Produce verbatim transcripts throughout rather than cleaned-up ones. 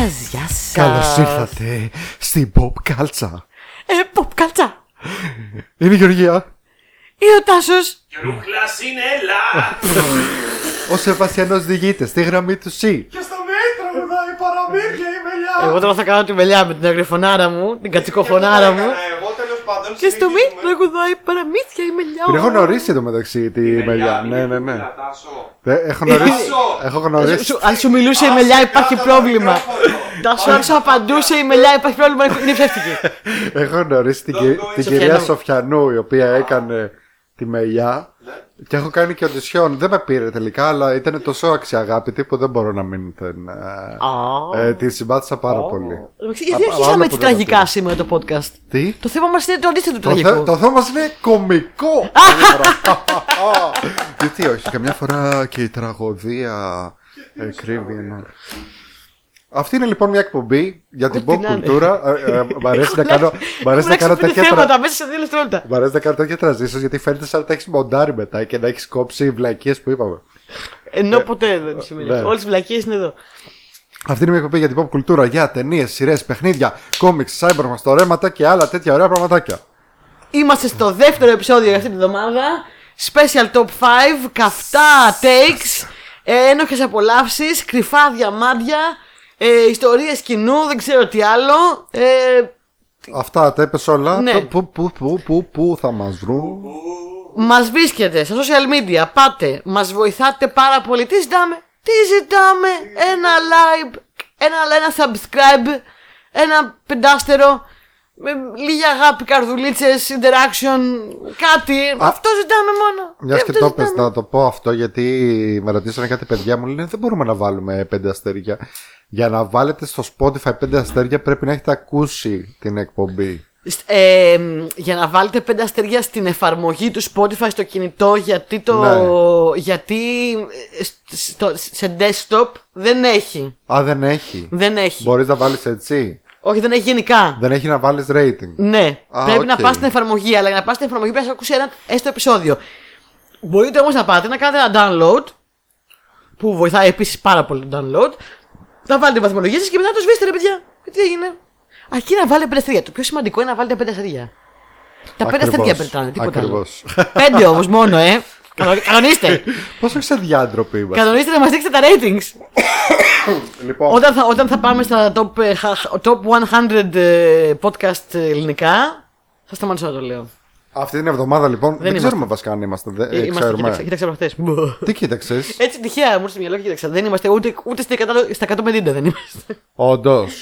σας, γεια σας. Καλώς ήρθατε στην Ποπ Κάλτσα. Ε, Ποπ Κάλτσα. Είναι η Γεωργία. Είναι ο Τάσος. Και ρούχλας είναι, έλα. Ο Σεβασιανός διηγείται στη γραμμή του ΣΥ. Και στα μέτρα μου δάει παραμύθια η μελιά. Εγώ τώρα θα κάνω τη μελιά με την αγριφωνάρα μου, την κατσικοφωνάρα μου. Και στο μέτρο εγώ δάει παραμύθια η μελιά. Την έχω γνωρίσει εδώ μεταξύ τη μελιά. Ναι, ναι, ναι. Έχω γνωρίσει. Αν σου μιλούσε η μελιά υπάρχει πρόβλημα. Τάσο, αν σου απαντούσε η μελιά υπάρχει πρόβλημα. Είναι ψεύτικη. Έχω γνωρίσει την κυρία Σοφιανού, η οποία έκανε τη μελιά. Και έχω κάνει και οντισιόν. Δεν με πήρε τελικά, αλλά ήταν τόσο αξιαγάπητη που δεν μπορώ να μην την. Ε, την συμπάθησα πάρα oh. πολύ. Γιατί αρχίσαμε έτσι τραγικά σήμερα το podcast. Τι? Το θέμα μας είναι το αντίθετο του τραγικού. Το θέμα μας είναι κωμικό. Γιατί όχι, καμιά φορά και η τραγωδία κρύβει ένα. Αυτή είναι λοιπόν μια εκπομπή για την pop κουλτούρα. Μ' αρέσει να κάνω τέτοια τραζίσιο, γιατί φαίνεται σαν να τα έχεις μοντάρει μετά και να έχεις κόψει βλακίες που είπαμε. Ενώ ποτέ δεν σημαίνει. Όλες οι βλακίες είναι εδώ. Αυτή είναι μια εκπομπή για την pop κουλτούρα, για ταινίες, σειρές, παιχνίδια, κόμιξ, cyber μας, τορέματα και άλλα τέτοια ωραία πραγματάκια. Είμαστε στο δεύτερο επεισόδιο για αυτή την εβδομάδα. Special Top πέντε, καυτά takes, ένοχες απολαύσεις, κρυφά διαμάντια. Ε, ιστορίες κοινού, δεν ξέρω τι άλλο. Ε, Αυτά τα έπες όλα. Ναι. Πού, πού, πού, πού, πού θα μας βρουν. Μας βρίσκετε στα social media. Πάτε, μας βοηθάτε πάρα πολύ. Τι ζητάμε, τι ζητάμε. Ένα like, ένα, ένα subscribe, ένα πεντάστερο. Λίγη αγάπη, καρδουλίτσες, interaction, κάτι. Α, αυτό ζητάμε μόνο. Μια και το πες, να το πω αυτό, γιατί με ρωτήσανε κάτι παιδιά μου. Λένε δεν μπορούμε να βάλουμε πέντε αστέρια. Για να βάλετε στο Spotify πέντε αστέρια πρέπει να έχετε ακούσει την εκπομπή. Ε, για να βάλετε πέντε αστέρια στην εφαρμογή του Spotify στο κινητό, γιατί, το, ναι. γιατί στο, σε desktop δεν έχει. Α, δεν έχει. Δεν έχει. Μπορείς να βάλεις έτσι. Όχι, δεν έχει γενικά. Δεν έχει να βάλεις rating. Ναι. Α, πρέπει okay. να πας στην εφαρμογή, αλλά για να πας στην εφαρμογή πρέπει να ακούσει ένα έστω επεισόδιο. Μπορείτε όμως να πάτε να κάνετε ένα download, που βοηθάει επίσης πάρα πολύ το download. Να βάλετε βαθμολογίες σας και μετά το σβήστε, ρε παιδιά. Τι έγινε. Αρκεί να βάλετε πέντε αστέρια. Το πιο σημαντικό είναι να βάλετε πέντε αστέρια. Τα πέντε αστέρια πετάνε, τίποτα άλλο. Πέντε όμως μόνο, ε. Κανονίστε. Πόσο ξεδιάντροποι είμαστε. Κανονίστε να μας δείξετε τα ratings. Λοιπόν. Όταν, θα, όταν θα πάμε στα top, top εκατό podcast ελληνικά, θα σταματήσω να το λέω. Αυτή την εβδομάδα λοιπόν δεν, δεν είμαστε. Ξέρουμε βασικά αν είμαστε. Δεν, ε, είμαστε κοίταξα, κοίταξα από χτες. Τι κοίταξες? Έτσι τυχαία μου στο μυαλό και κοίταξα. Δεν είμαστε ούτε, ούτε στα εκατόν πενήντα δεν είμαστε. Όντως.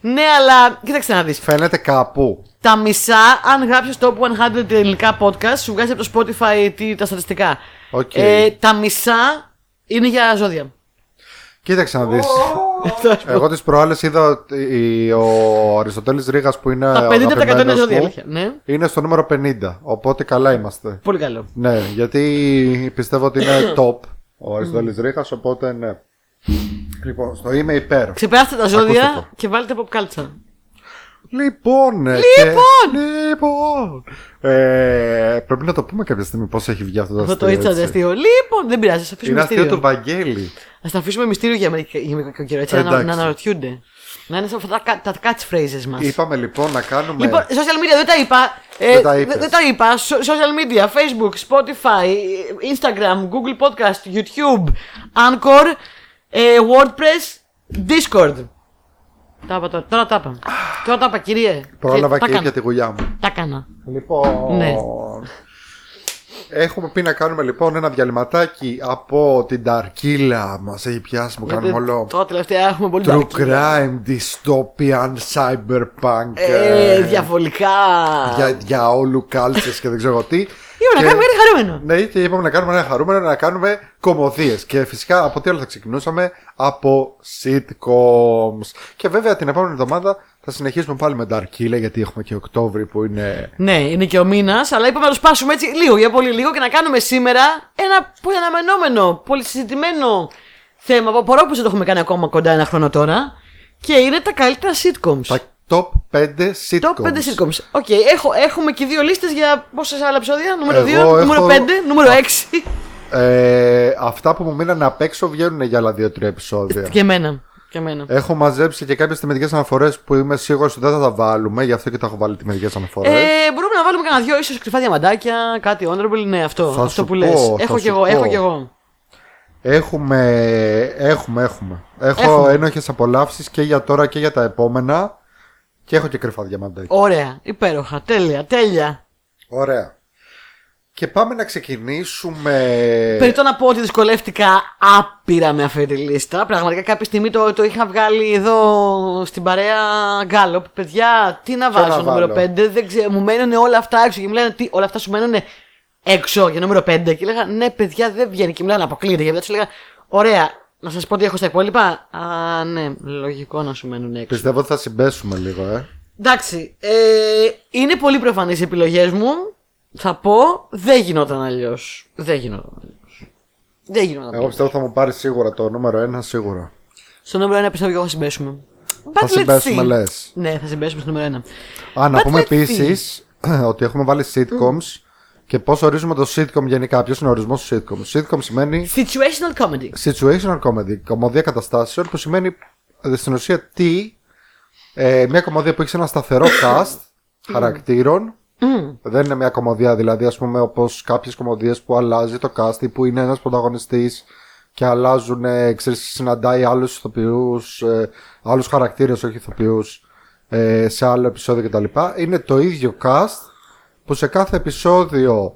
Ναι, αλλά κοίταξε να δεις. Φαίνεται κάπου. Τα μισά, αν γράψεις top εκατό ελληνικά podcast, σου βγάζει από το Spotify τι, τα στατιστικά. Okay. Ε, τα μισά είναι για ζώδια. Κοίταξε να δεις. Oh. Εγώ τις προάλλες είδα ότι ο Αριστοτέλης Ρήγας που είναι ο αγαπημένος μου ναι. είναι στο νούμερο πενήντα. Οπότε καλά είμαστε. Πολύ καλό. Ναι, γιατί πιστεύω ότι είναι top ο Αριστοτέλης Ρήγας, οπότε ναι. Λοιπόν, στο είμαι υπέρ. Ξεπεράστε τα ζώδια και βάλτε pop κάλτσα. Λοιπόν, λοιπόν. Και... λοιπόν. Ε, πρέπει να το πούμε κάποια στιγμή πώς έχει βγει αυτό το αστείο. Αυτό το αστείο. αστείο. Λοιπόν, δεν πειράζει, ας αφήσουμε είναι μυστήριο. Είναι αστείο του Βαγγέλη. Ας τα αφήσουμε μυστήριο για μερικό καιρό, έτσι να, να αναρωτιούνται. Να είναι αυτά τα, τα catchphrases μας. Είπαμε λοιπόν να κάνουμε. Λοιπόν, social media δεν τα είπα. Ε, δεν, τα δεν τα είπα. Social media, Facebook, Spotify, Instagram, Google Podcast, YouTube, Anchor, ε, WordPress, Discord. Τα είπα τώρα, τώρα τα είπα. Τώρα τα είπα, κυρία. Πρόλαβα και για τη γουλιά μου. Τα έκανα. Λοιπόν. Ναι. Έχουμε πει να κάνουμε λοιπόν ένα διαλυματάκι από την ταρκύλα. Μας έχει πιάσει, μου κάνουμε όλο. Τώρα τελευταία έχουμε πολύ True crime, dystopian, cyberpunk. Ε, ε, διαβολικά. Για, για όλου κάλτσες και δεν ξέρω τι. Είπαμε να κάνουμε κάτι χαρούμενο. Ναι, και είπαμε να κάνουμε ένα χαρούμενο, να κάνουμε κωμωδίες. Και φυσικά από τι άλλο θα ξεκινούσαμε? Από sitcoms. Και βέβαια την επόμενη εβδομάδα θα συνεχίσουμε πάλι με Νταρκίλα, γιατί έχουμε και Οκτώβρη που είναι. Ναι, είναι και ο μήνας, αλλά είπαμε να το σπάσουμε έτσι λίγο για πολύ λίγο και να κάνουμε σήμερα ένα πολύ αναμενόμενο, πολύ συζητημένο θέμα που απορώ που δεν το έχουμε κάνει ακόμα κοντά ένα χρόνο τώρα. Και είναι τα καλύτερα sitcoms. Τα... Top πέντε sitcoms Top πέντε sitcoms. Οκ, okay, έχουμε και δύο λίστες για πόσες άλλα επεισόδια? Νούμερο δύο, έχω... νούμερο πέντε, νούμερο έξι. ε, Αυτά που μου μείνανε απ' έξω βγαίνουν για άλλα δύο τρία επεισόδια. Και εμένα. Και εμένα. Έχω μαζέψει και κάποιες τιμητικές αναφορές που είμαι σίγουρος ότι δεν θα τα βάλουμε, γι' αυτό και τα έχω βάλει τιμητικές αναφορές. Ε, μπορούμε να βάλουμε κανένα δυο, ίσως κρυφά διαμαντάκια, κάτι honorable, ναι, αυτό, θα αυτό που πω, λες. Έχω κι εγώ, έχω κι εγώ. Έχουμε, έχουμε, έχουμε. Έχω έχουμε. Ένοχες απολαύσεις και για τώρα και για τα επόμενα. Και έχω και κρυφά διαμαντάκια. Ωραία, υπέροχα, τέλεια, τέλεια. Ωραία. Και πάμε να ξεκινήσουμε. Περιττό να πω ότι δυσκολεύτηκα άπειρα με αυτή τη λίστα. Πραγματικά κάποια στιγμή το, το είχα βγάλει εδώ στην παρέα Γκάλοπ. Παιδιά, τι να βάζω, νούμερο πέντε. Δεν ξέρω, μου μένουν όλα αυτά έξω. Και μου λένε, τι, όλα αυτά σου μένουν έξω για νούμερο πέντε. Και λέγα, ναι, παιδιά, δεν βγαίνει. Και μου λένε, αποκλείται. Και μετά του λέγα, ωραία, να σα πω τι έχω στα υπόλοιπα. Α, ναι, λογικό να σου μένουν έξω. Πιστεύω ότι θα συμπέσουμε λίγο, ε. Εντάξει. Ε, είναι πολύ προφανείς οι επιλογές μου. Θα πω, δεν γινόταν αλλιώς. Δεν γινόταν αλλιώς. Δεν γινόταν αλλιώς. Εγώ πιστεύω θα μου πάρει σίγουρα το νούμερο ένα, σίγουρα. Στο νούμερο ένα πιστεύω και εγώ θα συμπέσουμε. Θα συμπέσουμε, λες. Ναι, θα συμπέσουμε στο νούμερο ένα. Α, να πούμε επίσης ότι έχουμε βάλει sitcoms και πώς ορίζουμε το sitcom γενικά. Ποιος είναι ο ορισμός του sitcom. Sitcom σημαίνει. Situational comedy. Situational comedy. Κομμωδία καταστάσεων που σημαίνει στην ουσία τι. Ε, μια κομμωδία που έχει ένα σταθερό cast χαρακτήρων. Mm. Δεν είναι μια κομμωδία δηλαδή, ας πούμε, όπως κάποιες κομμωδίες που αλλάζει το cast ή που είναι ένας πρωταγωνιστής και αλλάζουν, ε, ξέρεις, συναντάει άλλους ηθοποιούς, ε, άλλους χαρακτήρες, όχι ηθοποιούς, ε, σε άλλο επεισόδιο κτλ. Είναι το ίδιο cast που σε κάθε επεισόδιο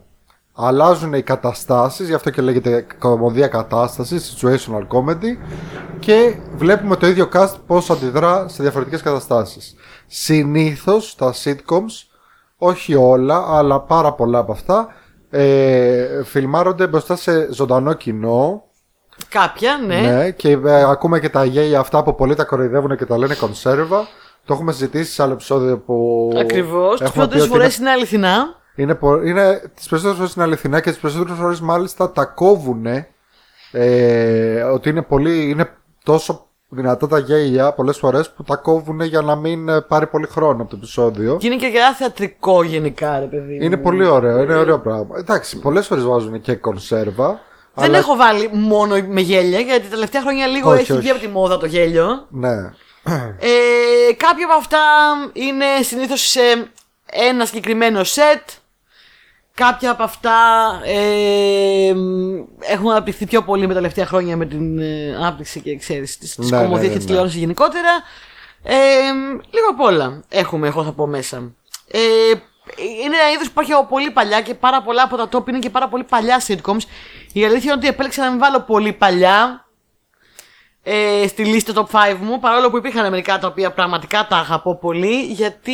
αλλάζουν οι καταστάσεις, γι' αυτό και λέγεται κομμωδία κατάστασης, situational comedy, και βλέπουμε το ίδιο cast πώς αντιδρά σε διαφορετικές καταστάσεις. Συνήθως τα sitcoms, όχι όλα, αλλά πάρα πολλά από αυτά, ε, φιλμάρονται μπροστά σε ζωντανό κοινό. Κάποια, ναι. Ναι, και ε, ακούμε και τα αγέια αυτά που πολλοί τα κοροϊδεύουν και τα λένε κονσέρβα. Το έχουμε συζητήσει σε άλλο επεισόδιο που. Ακριβώς. Τις πρώτες φορές είναι αληθινά. Είναι, είναι, τις περισσότερες φορές είναι αληθινά και τις περισσότερες φορές μάλιστα τα κόβουνε. Ε, ότι είναι, πολύ, είναι τόσο δυνατά τα γέλια πολλές φορές που τα κόβουνε για να μην πάρει πολύ χρόνο από το επεισόδιο. Και είναι και αρκετά θεατρικό γενικά, ρε παιδί. Είναι πολύ ωραίο, είναι ωραίο πράγμα. Εντάξει, πολλές φορές βάζουν και κονσέρβα. Δεν αλλά... έχω βάλει μόνο με γέλια, γιατί τα τελευταία χρόνια λίγο όχι, έχει όχι. βγει από τη μόδα το γέλιο. Ναι. Ε, κάποια από αυτά είναι συνήθως σε ένα συγκεκριμένο σετ. Κάποια από αυτά ε, έχουν αναπτυχθεί πιο πολύ με τα τελευταία χρόνια με την ε, ανάπτυξη και ξέρεις της ναι, κομμωδίας ναι, ναι, και της τηλεόρασης γενικότερα. Ε, λίγο απ' όλα έχουμε, εγώ θα πω μέσα. Ε, είναι ένα είδος που υπάρχει από πολύ παλιά και πάρα πολλά από τα top είναι και πάρα πολύ παλιά sitcoms. Η αλήθεια είναι ότι επέλεξα να μην βάλω πολύ παλιά ε, στη λίστα top πέντε μου, παρόλο που υπήρχαν μερικά τα οποία πραγματικά τα αγαπώ πολύ, γιατί...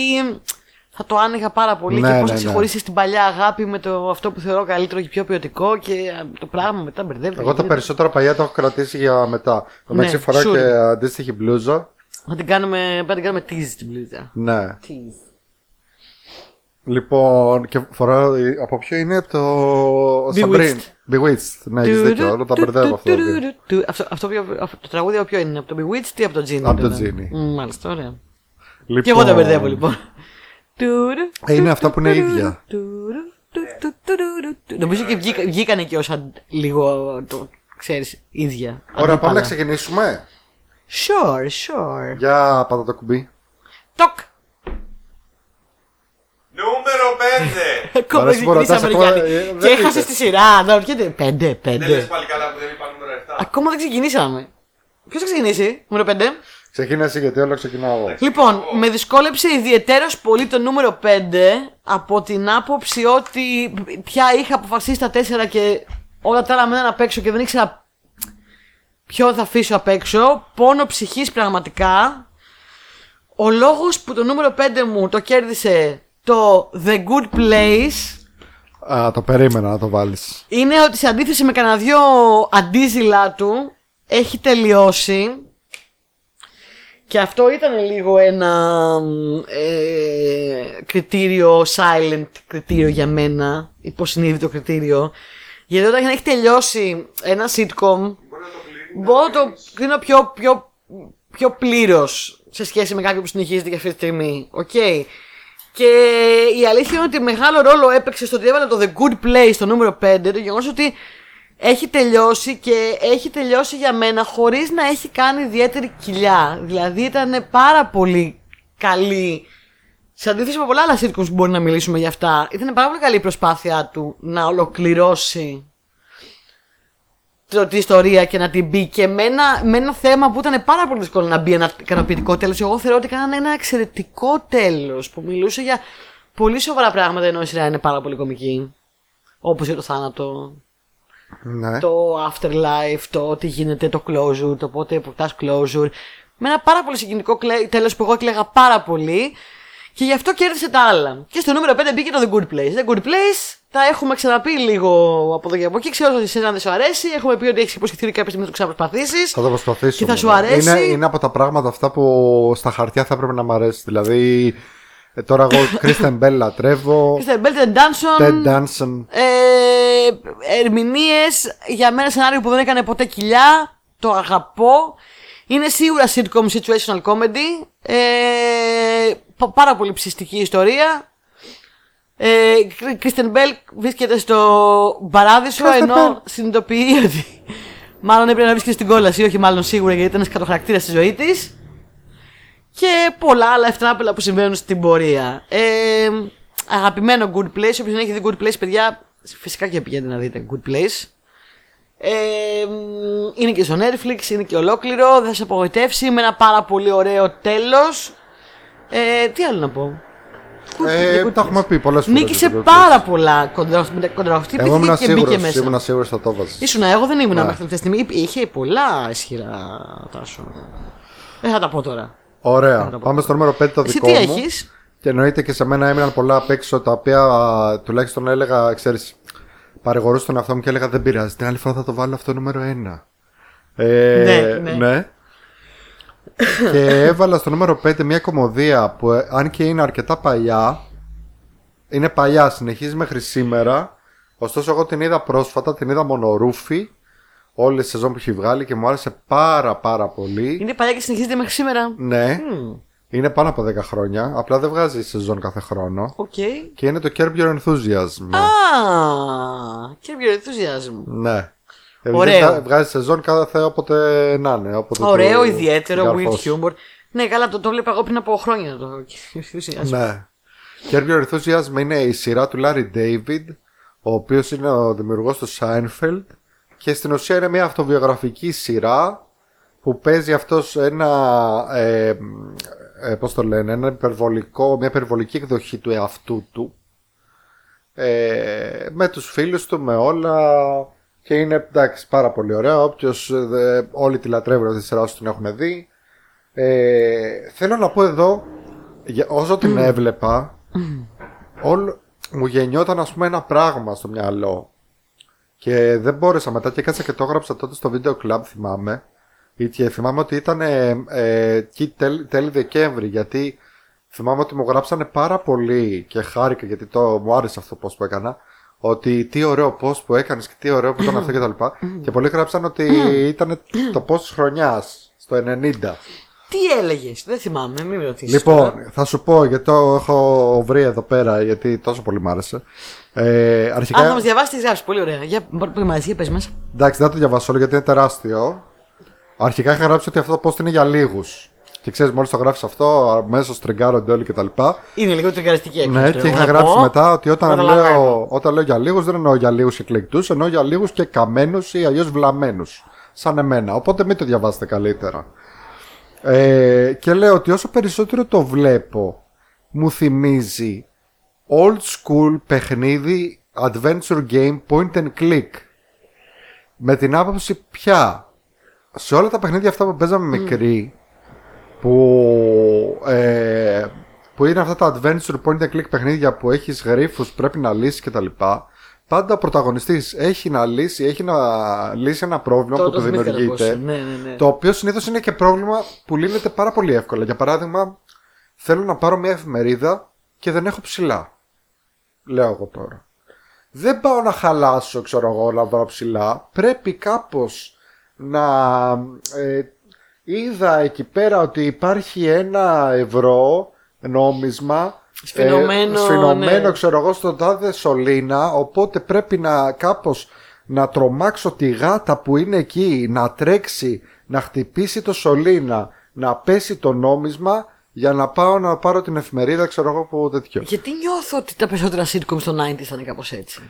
Θα το άνοιγα πάρα πολύ ναι, και πώς ναι, θα ξεχωρίσεις ναι. την παλιά αγάπη με το αυτό που θεωρώ καλύτερο και πιο ποιοτικό και το πράγμα μετά μπερδεύεται. Εγώ τα περισσότερα παλιά τα έχω κρατήσει για μετά. Το ναι, μεταξύ φορά sure. και αντίστοιχη μπλούζα. Θα την κάνουμε, θα την κάνουμε tease την μπλούζα. Ναι. Tease. Λοιπόν, και φορά από ποιο είναι το Σαμπρίν. Bewitched. Ναι, έχεις δίκιο, όλα τα μπερδεύω αυτό. Αυτό το τραγούδι από ποιο είναι, από το Bewitched ή από το Genie. Από το Genie. Μάλιστα, ωραία. Και εγώ τα μπερδεύω λοιπόν. Είναι αυτά που είναι ίδια. Νομίζω και βγήκανε και όσα λίγο το ξέρεις ίδια. Ωραία, πάμε να ξεκινήσουμε. Sure, sure. Για πάτα το κουμπί. Τοκ. Νούμερο πέντε. Και έχασες τη σειρά. Να ρωτιέται πέντε, πέντε. Δεν λες πάλι καλά που δεν είπα νούμερο εφτά. Ακόμα δεν ξεκινήσαμε. Ποιος θα ξεκινήσει, νούμερο πέντε? Ξεκίνασε γιατί όλο ξεκινάω εγώ. Λοιπόν, με δυσκόλεψε ιδιαιτέρως πολύ το νούμερο πέντε από την άποψη ότι πια είχα αποφασίσει τα τέσσερα και όλα τα άλλα μείναν απ' έξω και δεν ήξερα ποιο θα αφήσω απ' έξω. Πόνο ψυχής πραγματικά. Ο λόγος που το νούμερο πέντε μου το κέρδισε το The Good Place. Α, το περίμενα να το βάλεις. Είναι ότι σε αντίθεση με κανένα δυο αντίζηλά του έχει τελειώσει. Και αυτό ήταν λίγο ένα ε, κριτήριο, silent κριτήριο για μένα, υποσυνείδητο κριτήριο. Γιατί όταν έχει τελειώσει ένα sitcom, μπορώ να το κρίνω πιο, πιο, πιο πλήρως σε σχέση με κάποιον που συνεχίζεται για αυτή τη στιγμή. Okay. Και η αλήθεια είναι ότι μεγάλο ρόλο έπαιξε στο ότι έβαλα το The Good Place στο νούμερο πέντε, το γεγονός ότι έχει τελειώσει και έχει τελειώσει για μένα χωρίς να έχει κάνει ιδιαίτερη κοιλιά. Δηλαδή ήταν πάρα πολύ καλή. Σε αντίθεση με πολλά άλλα σίρκους που μπορεί να μιλήσουμε για αυτά, ήταν πάρα πολύ καλή η προσπάθειά του να ολοκληρώσει την ιστορία και να την μπει. Και με ένα, με ένα θέμα που ήταν πάρα πολύ δύσκολο να μπει ένα ικανοποιητικό τέλος. Εγώ θεωρώ ότι κάνανε ένα εξαιρετικό τέλος που μιλούσε για πολύ σοβαρά πράγματα, ενώ η σειρά είναι πάρα πολύ κωμική. Όπως για το θάνατο, ναι, το afterlife, το τι γίνεται, το closure, το πότε αποκτάς closure. Με ένα πάρα πολύ συγκινητικό τέλος που εγώ έκλαιγα πάρα πολύ. Και γι' αυτό κέρδισε τα άλλα. Και στο νούμερο πέντε μπήκε το The Good Place. The Good Place τα έχουμε ξαναπεί λίγο από εδώ και από εκεί. Ξέρω ότι εσένα αν δεν σου αρέσει. Έχουμε πει ότι έχει υποσχεθεί κάποια στιγμή να το ξαναπροσπαθήσεις. Θα το προσπαθήσω. Και θα σου αρέσει. Είναι, είναι από τα πράγματα αυτά που στα χαρτιά θα έπρεπε να μ' αρέσει. Δηλαδή. Ε, τώρα εγώ Κρίστεν Μπέλ λατρεύω. Κρίστεν Μπέλ, Τεντ Ντάνσον. Ερμηνείες. Για μένα σενάριο που δεν έκανε ποτέ κοιλιά. Το αγαπώ. Είναι σίγουρα sitcom, situational comedy. Ε, πάρα πολύ ψιστική ιστορία. Κρίστεν Μπέλ βρίσκεται στο παράδεισο ενώ συνειδητοποιεί ότι μάλλον έπρεπε να βρίσκεται στην κόλαση, όχι μάλλον σίγουρα, γιατί ήταν σκατοχαρακτήρας στη ζωή της. Και πολλά άλλα ευτράπελα που συμβαίνουν στην πορεία. Ε, αγαπημένο Good Place. Όποιος δεν έχει δει Good Place, παιδιά, φυσικά και πηγαίνετε να δείτε Good Place. Ε, είναι και στο Netflix, είναι και ολόκληρο. Θα σας απογοητεύσει με ένα πάρα πολύ ωραίο τέλος. Ε, τι άλλο να πω. Ε, τα έχουμε πει πολλές φορές. Νίκησε πάρα πολλά κοντραχτύπηθηκε και μπήκε μέσα. Ήμουν σίγουρος θα το βάζεις. Ήσουνα, εγώ δεν ήμουν μέχρι τελευταία στιγμή. Είχε πολλά ισχυρά τάσο. Δεν θα τα πω τώρα. Ωραία. Πάμε στο νούμερο πέντε το δικό μου. Εσύ τι έχεις? Και εννοείται και σε μένα έμειναν πολλά απ' έξω, τα οποία τουλάχιστον έλεγα, ξέρεις, παρηγορούσα τον εαυτό μου και έλεγα δεν πειράζει. Την άλλη φορά θα το βάλω αυτό νούμερο ένα. Ε, ναι, ναι. Και έβαλα στο νούμερο πέντε μια κωμωδία που αν και είναι αρκετά παλιά, είναι παλιά, συνεχίζει μέχρι σήμερα. Ωστόσο εγώ την είδα πρόσφατα, την είδα μονορούφη, όλες τις σεζόν που έχει βγάλει και μου άρεσε πάρα πάρα πολύ. Είναι παλιά και συνεχίζεται μέχρι σήμερα. Ναι, mm. είναι πάνω από δέκα χρόνια, απλά δεν βγάζει σεζόν κάθε χρόνο. Okay. Και είναι το Curb Your Enthusiasm. Α, ah, Curb Your Enthusiasm. Ναι. Ωραίο. Βγάζει σεζόν κάθε όποτε να είναι. Όποτε ωραίο, το... ιδιαίτερο, weird humor. Ναι, καλά, το, το βλέπα εγώ πριν από χρόνια. Το... ναι. Curb Your Enthusiasm είναι η σειρά του Larry David, ο οποίος είναι ο δημιουργός του Seinfeld. Και στην ουσία είναι μια αυτοβιογραφική σειρά που παίζει αυτός ένα ε, ε, πώς το λένε, ένα υπερβολικό, μια υπερβολική εκδοχή του εαυτού του, ε, με τους φίλους του, με όλα. Και είναι, εντάξει, πάρα πολύ ωραία. Όποιος, δε, όλοι τη λατρεύουν αυτή τη σειρά, όσοι την έχουν δει. ε, Θέλω να πω εδώ, για, όσο την mm. έβλεπα mm. όλ, μου γεννιόταν ας πούμε ένα πράγμα στο μυαλό. Και δεν μπόρεσα μετά και κάτσα και το έγραψα τότε στο βίντεο κλαμπ, θυμάμαι. Και θυμάμαι ότι ήταν ε, ε, τέλη, τέλη Δεκέμβρη. Γιατί θυμάμαι ότι μου γράψανε πάρα πολύ και χάρηκα γιατί το, μου άρεσε αυτό πώς που έκανα. Ότι τι ωραίο post που έκανες και τι ωραίο που ήταν αυτό και τα λοιπά. Και πολλοί γράψαν ότι ήταν το post της χρονιάς, στο ενενήντα. Τι έλεγες, δεν θυμάμαι, μην με ρωτήσεις. Λοιπόν, τώρα θα σου πω γιατί το έχω βρει εδώ πέρα, γιατί τόσο πολύ μ' άρεσε. Ε, αρχικά... Αν θα μας διαβάσεις τις γράψεις, πολύ ωραία. Για πες μας. Εντάξει, δεν το διαβάσω όλο γιατί είναι τεράστιο. Αρχικά είχα γράψει ότι αυτό το post είναι για λίγους. Και ξέρεις, μόλις το γράφεις αυτό, αμέσως τριγκάρονται όλοι κτλ. Είναι λίγο τριγκαριστική έκφραση. Ναι, και είχα γράψει πω, μετά ότι όταν λέω, όταν λέω για λίγους, δεν εννοώ για λίγους και εκλεκτούς, εννοώ για λίγους και καμένους ή αλλιώς βλαμμένους. Σαν εμένα. Οπότε μην το διαβάσετε καλύτερα. Ε, και λέω ότι όσο περισσότερο το βλέπω, μου θυμίζει old school παιχνίδι adventure game point and click. Με την άποψη πια σε όλα τα παιχνίδια αυτά που παίζαμε mm. μικροί. Που, ε, που είναι αυτά τα adventure point and click παιχνίδια που έχεις γρίφους, πρέπει να λύσεις κτλ. Πάντα ο πρωταγωνιστής έχει να λύσει, έχει να λύσει ένα πρόβλημα το που του δημιουργείται, ναι, ναι, ναι. Το οποίο συνήθως είναι και πρόβλημα που λύνεται πάρα πολύ εύκολα. Για παράδειγμα, θέλω να πάρω μια εφημερίδα και δεν έχω ψηλά. Λέω εγώ τώρα, δεν πάω να χαλάσω, ξέρω εγώ, να βρω ψηλά. Πρέπει κάπως να... Ε, είδα εκεί πέρα ότι υπάρχει ένα ευρώ νόμισμα σφινωμένο, ε, σφινωμένο ναι. ξέρω εγώ, στον τάδε σωλήνα. Οπότε πρέπει να κάπως να τρομάξω τη γάτα που είναι εκεί, να τρέξει, να χτυπήσει το σωλήνα, να πέσει το νόμισμα, για να πάω να πάρω την εφημερίδα, ξέρω εγώ, από τέτοιο. Γιατί νιώθω ότι τα περισσότερα sitcoms των ενενήντα ήταν κάπως έτσι.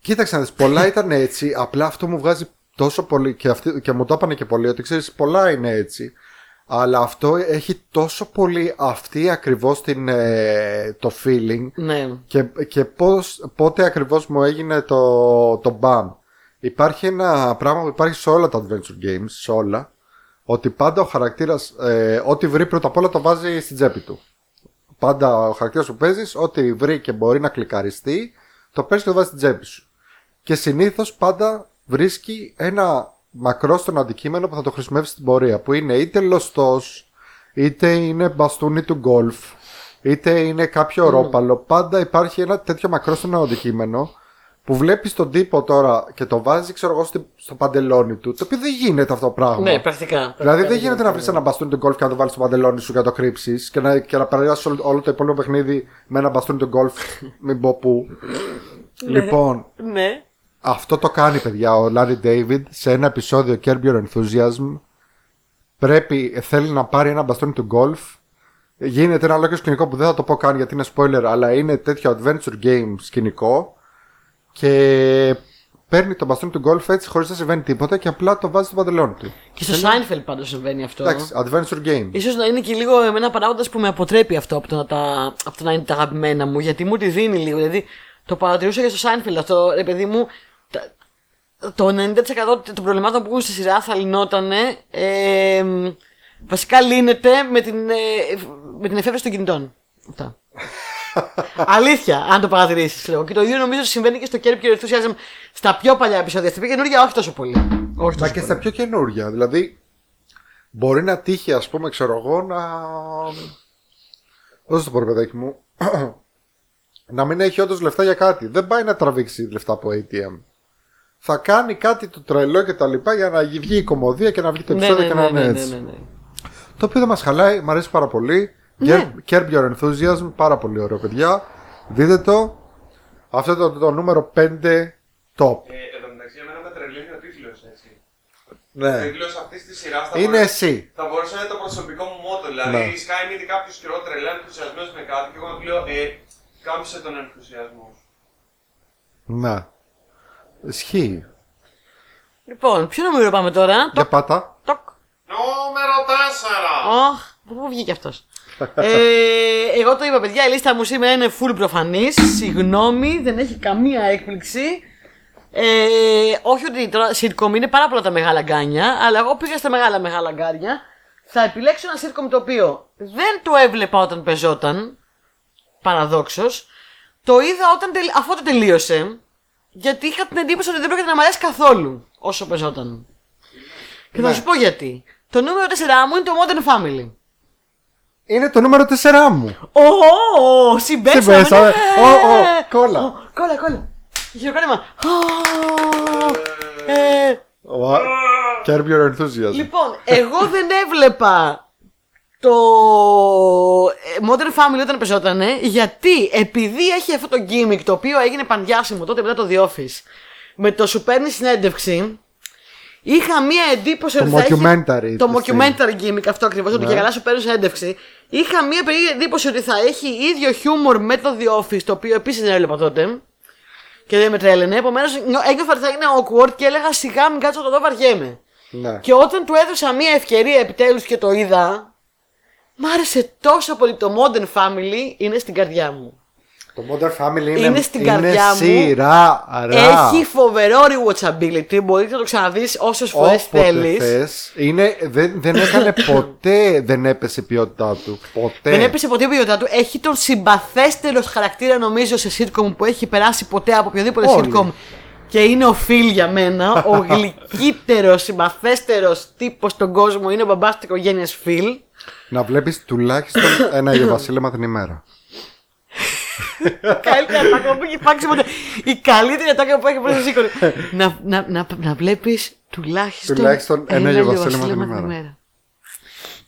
Κοίταξε να δεις, πολλά ήταν έτσι, απλά αυτό μου βγάζει τόσο πολύ και, αυτοί, και μου το έπανε και πολλοί ότι ξέρεις, πολλά είναι έτσι. Αλλά αυτό έχει τόσο πολύ αυτή ακριβώς την, ε, το feeling, ναι. Και, και πώς, πότε ακριβώς μου έγινε το, το μπαμ. Υπάρχει ένα πράγμα που υπάρχει σε όλα τα adventure games, σε όλα, ότι πάντα ο χαρακτήρας, ε, ό,τι βρει πρώτα απ' όλα το βάζει στην τσέπη του. Πάντα ο χαρακτήρας που παίζεις, ό,τι βρει και μπορεί να κλικαριστεί, το παίρνει και το βάζει στην τσέπη σου. Και συνήθως πάντα βρίσκει ένα μακρόστον αντικείμενο που θα το χρησιμεύσει στην πορεία, που είναι είτε λωστός, είτε είναι μπαστούνι του γκολφ, είτε είναι κάποιο mm. ρόπαλο. Πάντα υπάρχει ένα τέτοιο μακρόστον αντικείμενο που βλέπεις τον τύπο τώρα και το βάζει, ξέρω εγώ, στο παντελόνι του. Το οποίο δεν γίνεται αυτό το πράγμα. Ναι, πρακτικά. Δηλαδή πρακτικά, δεν γίνεται να βρεις ένα μπαστούνι του γκολφ και να το βάλεις στο παντελόνι σου και να το κρύψεις και να, και να περάσει όλο, όλο το υπόλοιπο παιχνίδι με ένα μπαστούνι του γκολφ. Μην πω πού. Λοιπόν. Ναι. Αυτό το κάνει, παιδιά, ο Larry David σε ένα επεισόδιο Curb Your Enthusiasm. Πρέπει, θέλει να πάρει ένα μπαστούνι του γκολφ. Γίνεται ένα ολόκληρο σκηνικό που δεν θα το πω καν γιατί είναι spoiler, αλλά είναι τέτοιο adventure game σκηνικό. Και παίρνει το μπαστούνι του γκολφ έτσι χωρίς να συμβαίνει τίποτα και απλά το βάζει στο παντελόνι του. Και στο Seinfeld πάντως συμβαίνει αυτό. Εντάξει, adventure game. Ίσως να είναι και λίγο εμένα παράγοντας που με αποτρέπει αυτό από το να, τα, από το να είναι τα αγαπημένα μου, γιατί μου τη δίνει λίγο. Δηλαδή το παρατηρούσα και στο Seinfeld αυτό, ρε παιδί μου. Το ενενήντα τοις εκατό των προβλημάτων που έχουν στη σειρά θα λυνότανε. Ε, βασικά λύνεται με την, με την εφεύρεση των κινητών. Αυτά. Αλήθεια, αν το παρατηρήσεις λίγο. Και το ίδιο νομίζω συμβαίνει και στο Curb Your Enthusiasm στα πιο παλιά επεισόδια. Στα πιο καινούργια, όχι τόσο πολύ. Όχι τόσο Μα και πολύ. Στα πιο καινούργια. Δηλαδή, μπορεί να τύχει, ας πούμε, ξέρω εγώ, να. Δώσε το πω, ρε παιδάκι μου. Να μην έχει όντως λεφτά για κάτι. Δεν πάει να τραβήξει λεφτά από έι τι εμ. Θα κάνει κάτι το τρελό και τα λοιπά για να βγει η κωμωδία και να βγει το επεισόδιο και να είναι έτσι. Το οποίο δεν μας χαλάει, μου αρέσει πάρα πολύ. Ναι. Curb Your Enthusiasm, πάρα πολύ ωραίο, παιδιά. Δείτε το. Αυτό το, το, το νούμερο πέντε top. Ε, εδώ μεταξύ, για μένα με τρελαίνει ο τίτλος, έτσι. Ναι. Ο τίτλος αυτής της σειράς θα, είναι εσύ. Θα μπορούσε να είναι το προσωπικό μου μότο. Δηλαδή, ναι. Σκάει μύτη κάποιος καιρό τρελά, ενθουσιασμένος με κάτι και εγώ να του λέω ε, κάμψε τον ενθουσιασμό. Ναι. Ισχύει. Λοιπόν, ποιο νούμερο πάμε τώρα? Για Τοκ. πάτα. Τοκ. Νούμερο τέσσερα. Οχ, πού βγήκε αυτός. ε, εγώ το είπα, παιδιά, η λίστα μου σήμερα είναι full προφανής. Συγγνώμη, δεν έχει καμία έκπληξη. Ε, όχι ότι τώρα sitcom είναι πάρα πολλά τα μεγάλα γκάνια, αλλά εγώ πήγα στα μεγάλα μεγάλα γκάνια. Θα επιλέξω ένα sitcom το οποίο δεν το έβλεπα όταν πεζόταν. Παραδόξως. Το είδα όταν, αφού το τελείωσε. Γιατί είχα την εντύπωση ότι δεν πρόκειται να μ' αρέσει καθόλου όσο πεζόταν. Και θα ναι. σου πω γιατί. Το νούμερο τέσσερα μου είναι το Modern Family. Είναι το νούμερο τέσσερα μου. Ω, oh, oh, συμπέσαμε. Συμπέσαμε. Ω, oh, oh, oh, κόλλα. Oh, κόλλα, κόλλα. Χειροκρότημα. Oh, ε... What? Curb Your Enthusiasm. Λοιπόν, εγώ δεν έβλεπα το Modern Family όταν πεζότανε, γιατί επειδή έχει αυτό το gimmick το οποίο έγινε πανδιάσημο τότε μετά το The Office, με το σου παίρνει συνέντευξη, είχα μία εντύπωση ότι θα έχει. Το mockumentary gimmick, αυτό ακριβώς, ότι και καλά σου παίρνει συνέντευξη. Είχα μία περίεργη εντύπωση ότι θα έχει ίδιο χιούμορ με το The Office, το οποίο επίσης δεν έβλεπα τότε και δεν με τρέλαινε. Επομένως, ένιωθα ότι θα είναι awkward και έλεγα σιγά μην κάτσω να το βαριέμαι. Ναι. Και όταν του έδωσα μία ευκαιρία επιτέλους και το είδα, μ' άρεσε τόσο πολύ. Το Modern Family είναι στην καρδιά μου. Το Modern Family είναι, είναι στην είναι καρδιά σειρά, μου. Αρά. Έχει φοβερό rewatchability. Μπορείτε να το ξαναδείς όσες φορές θέλεις. Δεν, δεν έκανε ποτέ, δεν έπεσε η ποιότητά του. Ποτέ. Δεν έπεσε ποτέ η ποιότητά του. Έχει τον συμπαθέστερο χαρακτήρα, νομίζω, σε sitcom που έχει περάσει ποτέ από οποιοδήποτε Όλοι. sitcom. Και είναι ο Phil για μένα. Ο γλυκύτερος, συμπαθέστερος τύπος στον κόσμο είναι ο μπαμπάς της οικογένειας Phil. Να βλέπεις τουλάχιστον ένα Ιωβασίλεμα την ημέρα. Καλύτερα ατάκα που έχει υπάρξει ποτέ. Η καλύτερη ατάκα που έχει υπάρξει σήκωνε. Να βλέπεις τουλάχιστον ένα Ιωβασίλεμα την ημέρα.